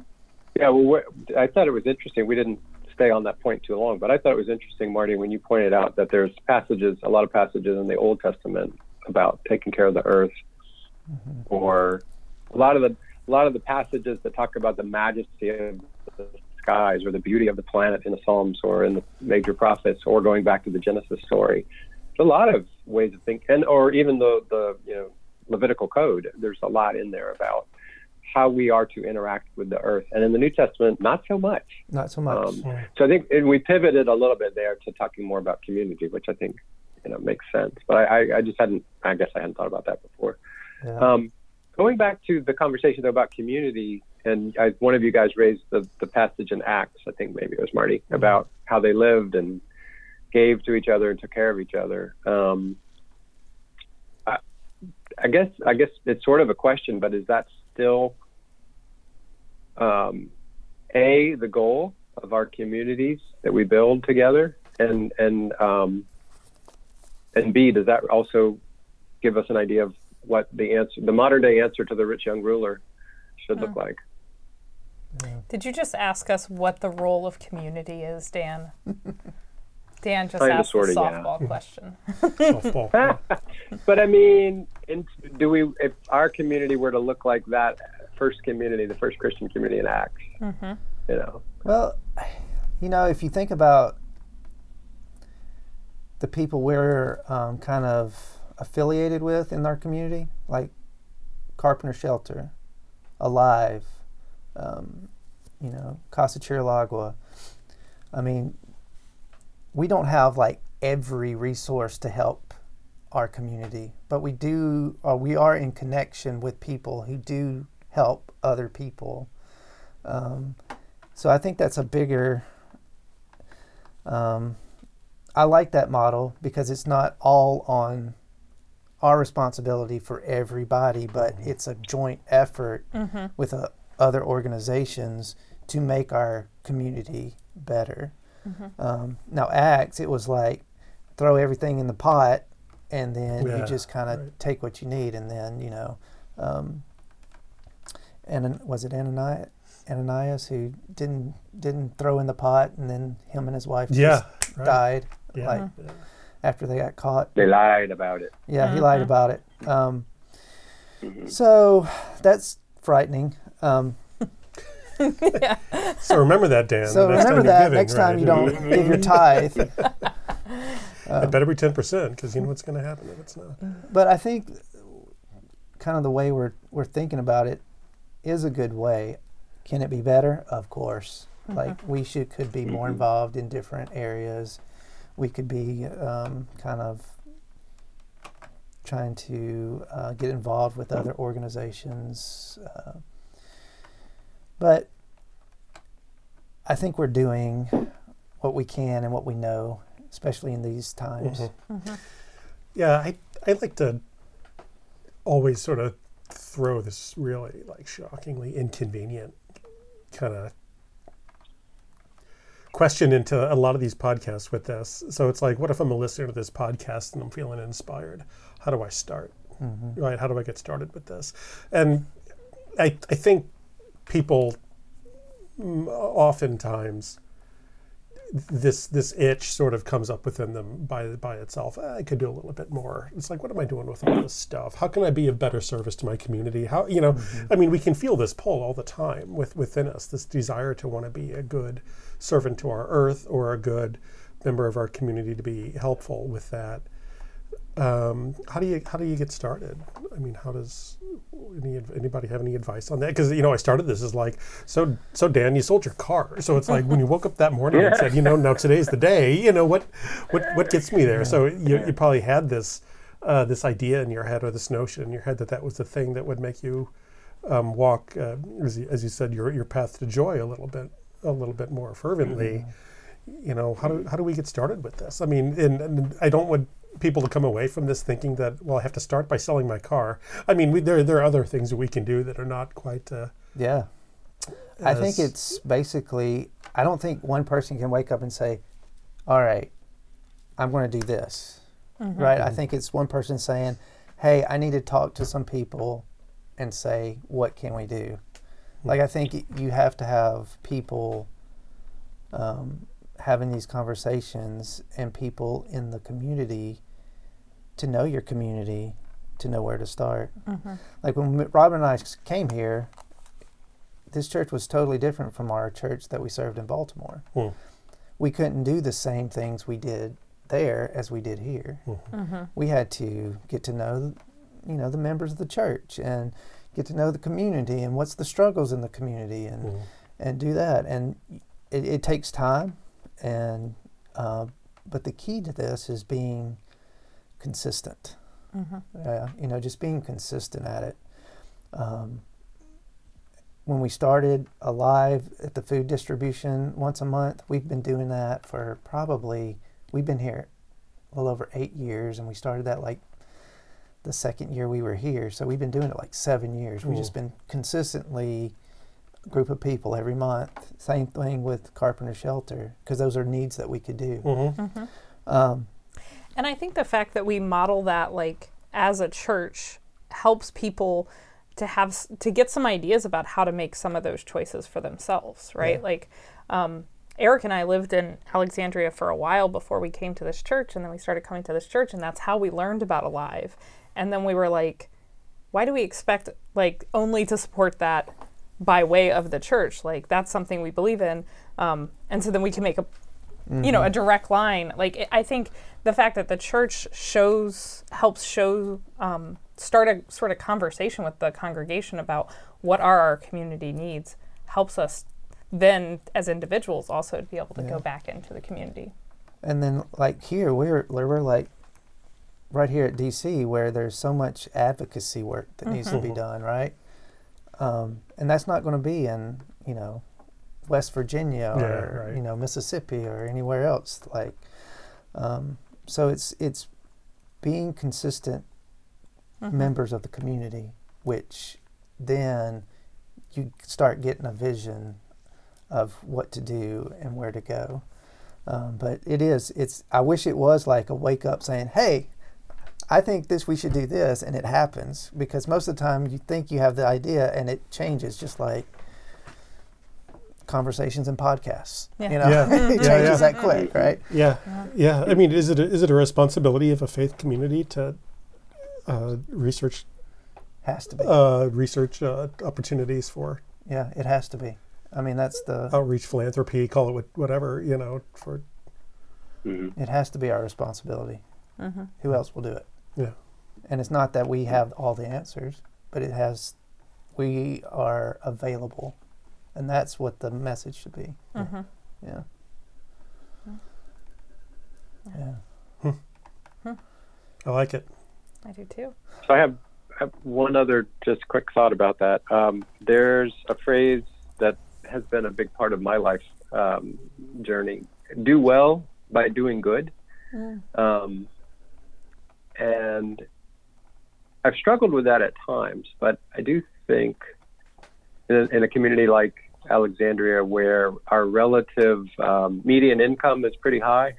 Yeah, well, I thought it was interesting. We didn't stay on that point too long, but I thought it was interesting, Marty, when you pointed out that there's a lot of passages in the Old Testament about taking care of the earth, mm-hmm. or a lot of the passages that talk about the majesty of the skies or the beauty of the planet in the Psalms or in the major prophets or going back to the Genesis story. There's a lot of ways of thinking, and or even the Levitical code. There's a lot in there about how we are to interact with the earth, and in the New Testament, not so much. Yeah. So I think we pivoted a little bit there to talking more about community, which I think makes sense. But I hadn't thought about that before. Yeah. Going back to the conversation though about community, and one of you guys raised the passage in Acts, I think maybe it was Marty, mm-hmm. about how they lived and gave to each other and took care of each other. I guess it's sort of a question, but is that still the goal of our communities that we build together, and B, does that also give us an idea of what the modern day answer to the rich young ruler should look like? Yeah. Did you just ask us what the role of community is, Dan? Dan just asked a softball question. Softball. But I mean, if our community were to look like that first community, the first Christian community in Acts, mm-hmm. Well, if you think about the people we're kind of affiliated with in our community, like Carpenter Shelter, Alive, Casa Chirilagua, I mean, we don't have like every resource to help our community, but we do, or we are in connection with people who do help other people. So I think that's a bigger, I like that model because it's not all on our responsibility for everybody, but it's a joint effort mm-hmm. with other organizations to make our community better. Mm-hmm. Now Acts, it was like throw everything in the pot and then you just kind of take what you need, and then and was it Ananias who didn't throw in the pot, and then him and his wife just died after they got caught. They lied about it. Yeah, mm-hmm. He lied about it. Mm-hmm. So that's frightening. Yeah. So remember that, Dan. So remember that next time you don't give your tithe. It better be 10% because you know what's going to happen if it's not. But I think kind of the way we're thinking about it is a good way. Can it be better? Of course. Mm-hmm. Like we could be more involved in different areas. We could be kind of trying to get involved with other organizations. But I think we're doing what we can and what we know, especially in these times. Mm-hmm. Mm-hmm. Yeah, I like to always sort of throw this really like shockingly inconvenient kind of question into a lot of these podcasts with this. So it's like, what if I'm a listener to this podcast and I'm feeling inspired? How do I start? Mm-hmm. Right? How do I get started with this? And I think people oftentimes this itch sort of comes up within them by itself. I could do a little bit more. It's like, what am I doing with all this stuff? How can I be of better service to my community? How, you know, mm-hmm. I mean, we can feel this pull all the time within us, this desire to want to be a good servant to our earth or a good member of our community, to be helpful with that. How do you get started? I mean, how does anybody have any advice on that? Because, you know, I started this as like, so Dan, you sold your car. So it's like when you woke up that morning and said, you know, no, today's the day. You know, what gets me there? So you probably had this idea in your head, or this notion in your head that was the thing that would make you walk, as you said, your path to joy a little bit more fervently. Mm-hmm. You know, how do we get started with this? I mean, and I don't want people to come away from this thinking that, well, I have to start by selling my car. I mean, there are other things that we can do that are not quite. Yeah, I think it's basically, I don't think one person can wake up and say, all right, I'm going to do this, mm-hmm. right? I think it's one person saying, hey, I need to talk to some people and say, what can we do? Mm-hmm. Like, I think you have to have people having these conversations, and people in the community to know your community, to know where to start. Mm-hmm. Like when Robin and I came here, this church was totally different from our church that we served in Baltimore. Mm. We couldn't do the same things we did there as we did here. Mm-hmm. Mm-hmm. We had to get to know, you know, the members of the church and get to know the community and what's the struggles in the community and do that. And it takes time. And but the key to this is being consistent. Mm-hmm. You know, just being consistent at it. When we started Alive at the food distribution once a month, we've been doing that for probably, we've been here a little over 8 years, and we started that like the second year we were here. So we've been doing it like 7 years. Ooh. We've just been consistently group of people every month. Same thing with Carpenter Shelter, because those are needs that we could do. Mm-hmm. Mm-hmm. And I think the fact that we model that, like, as a church, helps people to get some ideas about how to make some of those choices for themselves, right? Yeah. Like, Eric and I lived in Alexandria for a while before we came to this church, and then we started coming to this church, and that's how we learned about Alive. And then we were like, why do we expect, like, only to support that by way of the church? Like, that's something we believe in, and so then we can make a, mm-hmm. you know, a direct line. Like, I think the fact that the church helps start a sort of conversation with the congregation about what are our community needs, helps us then as individuals also to be able to go back into the community. And then, like, here we're like right here at DC, where there's so much advocacy work that mm-hmm. needs to be done, right? And that's not going to be in, you know, West Virginia or, you know, Mississippi or anywhere else. Like, so it's being consistent mm-hmm. members of the community, which then you start getting a vision of what to do and where to go. But I wish it was like a wake up saying, hey, I think we should do this, and it happens, because most of the time you think you have the idea and it changes, just like conversations and podcasts. Yeah. You know, it changes that quick, right? Yeah. Yeah. I mean, is it a responsibility of a faith community to research? Has to be. Research opportunities for. Yeah, it has to be. I mean, that's the outreach, philanthropy, call it whatever, you know. For. Mm-hmm. It has to be our responsibility. Mm-hmm. Who else will do it? Yeah. And it's not that we have all the answers, but we are available. And that's what the message should be. Mm-hmm. Yeah. Yeah. Hmm. Hmm. I like it. I do too. So I have one other just quick thought about that. There's a phrase that has been a big part of my life's journey. Do well by doing good. Yeah. And I've struggled with that at times, but I do think in a community like Alexandria, where our relative median income is pretty high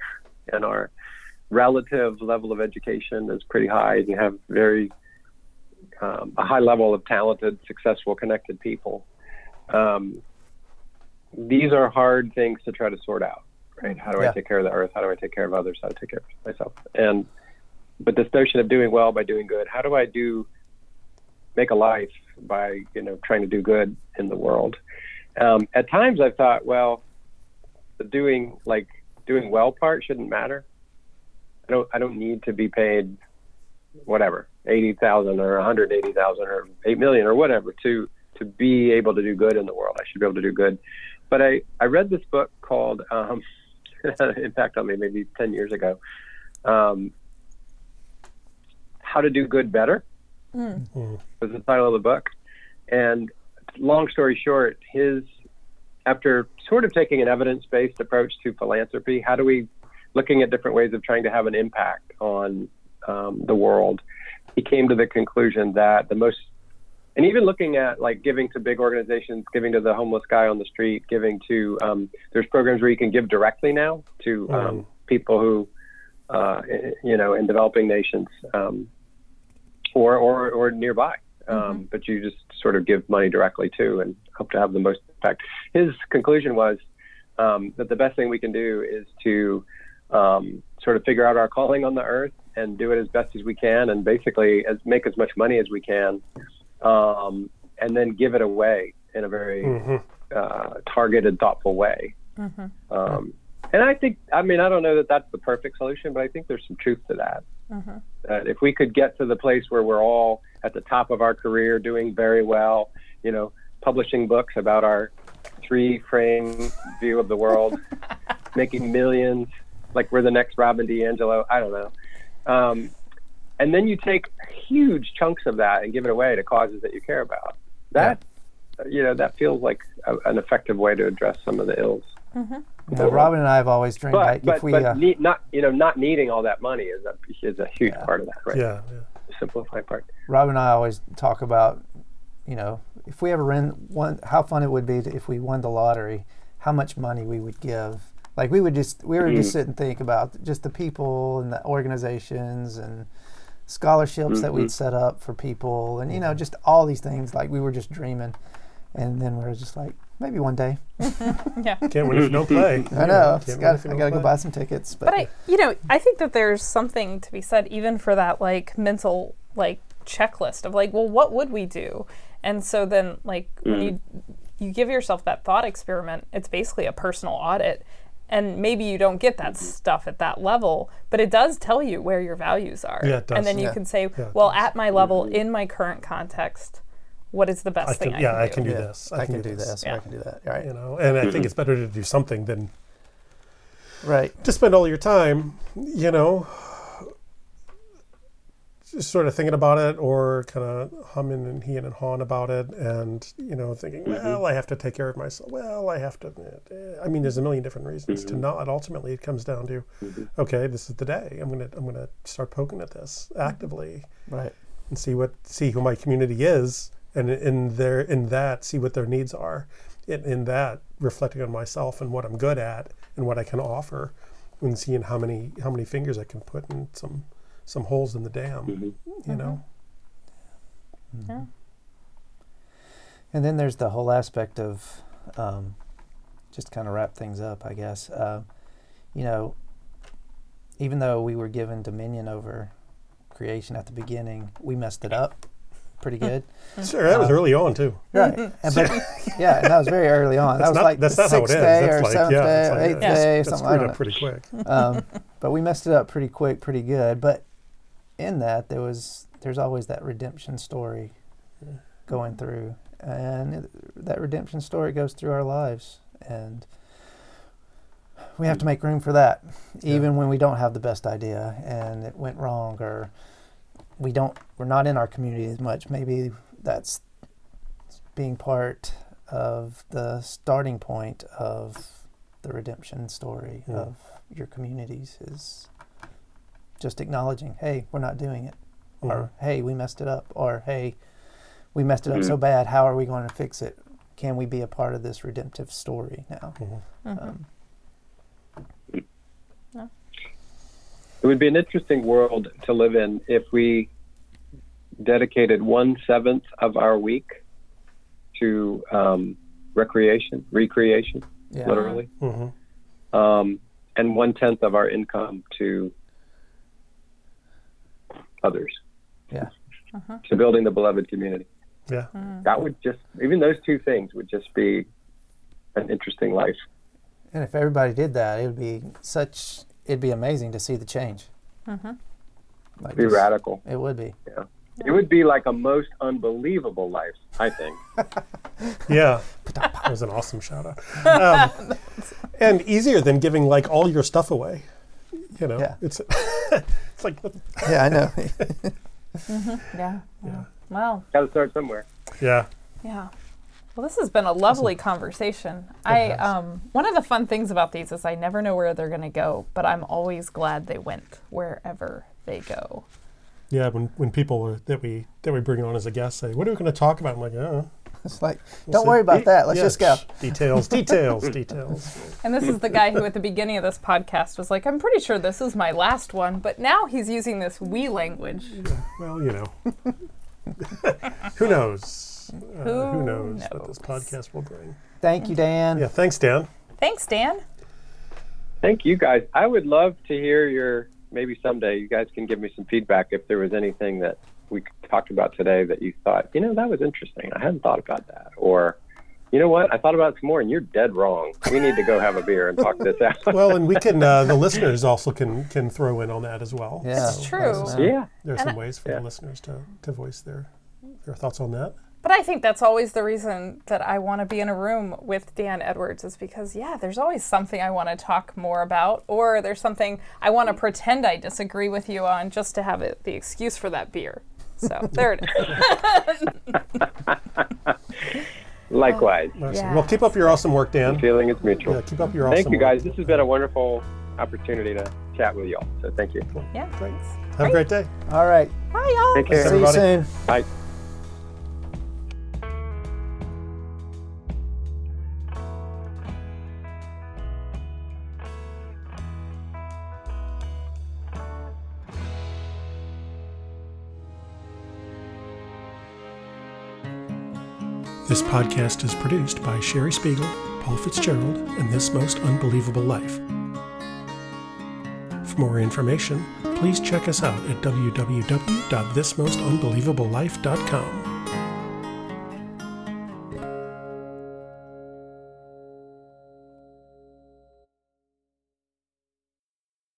and our relative level of education is pretty high, and you have very a high level of talented, successful, connected people. These are hard things to try to sort out. right? How do I take care of the earth? How do I take care of others? How do I take care of myself? But this notion of doing well by doing good, how do I make a life by, trying to do good in the world? At times I've thought, well, the doing well part shouldn't matter. I don't need to be paid whatever, 80,000 or 180,000 or 8 million or whatever to be able to do good in the world. I should be able to do good. But I read this book called, impact on me maybe 10 years ago, How to Do Good Better was the title of the book. And long story short, after sort of taking an evidence-based approach to philanthropy, how do we, looking at different ways of trying to have an impact on the world, he came to the conclusion that and even looking at like giving to big organizations, giving to the homeless guy on the street, giving to, there's programs where you can give directly now to people who, in developing nations or nearby. But you just sort of give money directly to and hope to have the most impact. His conclusion was that the best thing we can do is to sort of figure out our calling on the earth and do it as best as we can, and basically make as much money as we can, and then give it away in a very targeted, thoughtful way. And I think, I don't know that that's the perfect solution, but I think there's some truth to that. That if we could get to the place where we're all at the top of our career, doing very well, publishing books about our 3-frame view of the world, making millions, like we're the next Robin DiAngelo, I don't know. And then you take huge chunks of that and give it away to causes that you care about. That feels like an effective way to address some of the ills. Robin and I have always dreamed not needing all that money is a huge part of that, right? The simplified part. Robin and I always talk about, if we ever how fun it would be if we won the lottery, how much money we would give. Like we would just sit and think about just the people and the organizations and scholarships that we'd set up for people and just all these things. Like we were just dreaming, and then we were just like, maybe one day. Can't wait for no play. I know. I gotta go buy some tickets. But I think that there's something to be said even for that mental checklist of what would we do? And so then when you give yourself that thought experiment, it's basically a personal audit. And maybe you don't get that stuff at that level, but it does tell you where your values are. Yeah, it does. And then you can say, at my level, in my current context, what is the best thing I can do? I can do that. Right. And I think it's better to do something than to spend all your time, just sort of thinking about it or kind of humming and heeing and hawing about it and, thinking, I have to take care of myself. Well, I have to. There's a million different reasons to not. Ultimately, it comes down to, okay, this is the day. I'm going to start poking at this actively. Right. And see who my community is, and see what their needs are, in that reflecting on myself and what I'm good at and what I can offer, and seeing how many fingers I can put in some holes in the dam, Yeah. And then there's the whole aspect of, just kind of wrap things up, I guess. Even though we were given dominion over creation at the beginning, we messed it up pretty good. Sure, that was early on too. Right. And that was very early on. That was the sixth or seventh day, or eighth day, something. I don't know. Pretty quick. But we messed it up pretty quick, pretty good. But in that, there's always that redemption story going through, and that redemption story goes through our lives, and we have to make room for that, even when we don't have the best idea and it went wrong, or we're not in our community as much. Maybe that's being part of the starting point of the redemption story of your communities, is just acknowledging, hey, we're not doing it, or hey, we messed it up, or hey, we messed it up so bad, how are we going to fix it? Can we be a part of this redemptive story now? It would be an interesting world to live in if we dedicated 1/7 of our week to recreation, recreation, literally. and 1/10 of our income to others. Yeah. Uh-huh. To building the beloved community. Yeah. Mm. That would just, even those two things would just be an interesting life. And if everybody did that, it would be such, it'd be amazing to see the change. Mm-hmm. Like it'd be just, radical. It would be. Yeah. It would be like a most unbelievable life, I think. Yeah. That was an awesome shout out. And easier than giving like all your stuff away. You know, yeah. It's it's like. Yeah, I know. Mm-hmm. Yeah. Yeah. Wow. Got to start somewhere. Yeah. Yeah. Well, this has been a lovely conversation. One of the fun things about these is I never know where they're going to go, but I'm always glad they went wherever they go. Yeah, when people that we bring on as a guest say, "What are we going to talk about?" I'm like, "Oh." It's like, don't worry about that. Let's just go. Details. And this is the guy who at the beginning of this podcast was like, I'm pretty sure this is my last one, but now he's using this we language. Yeah, well, you know. Who knows? Who knows what this podcast will bring. Thank you, Dan. Yeah, thanks, Dan. Thanks, Dan. Thank you, guys. I would love to hear maybe someday you guys can give me some feedback if there was anything that we talked about today that you thought, you know, that was interesting. I hadn't thought about that. Or, you know what? I thought about it some more, and you're dead wrong. We need to go have a beer and talk this out. Well, and we can, the listeners also can throw in on that as well. Yeah, that's true. There's some ways for the listeners to voice their thoughts on that. But I think that's always the reason that I want to be in a room with Dan Edwards is because, there's always something I want to talk more about, or there's something I want to pretend I disagree with you on just to have it the excuse for that beer. So there it is. Likewise. Yeah. Well, keep up your awesome work, Dan. The feeling is mutual. Yeah, keep up your awesome work. Thank you, guys. This has been a wonderful opportunity to chat with y'all. So thank you. Yeah. Thanks. Have a great day. All right. Bye, y'all. Take care. See you soon. Bye. This podcast is produced by Sherry Spiegel, Paul Fitzgerald, and This Most Unbelievable Life. For more information, please check us out at www.thismostunbelievablelife.com.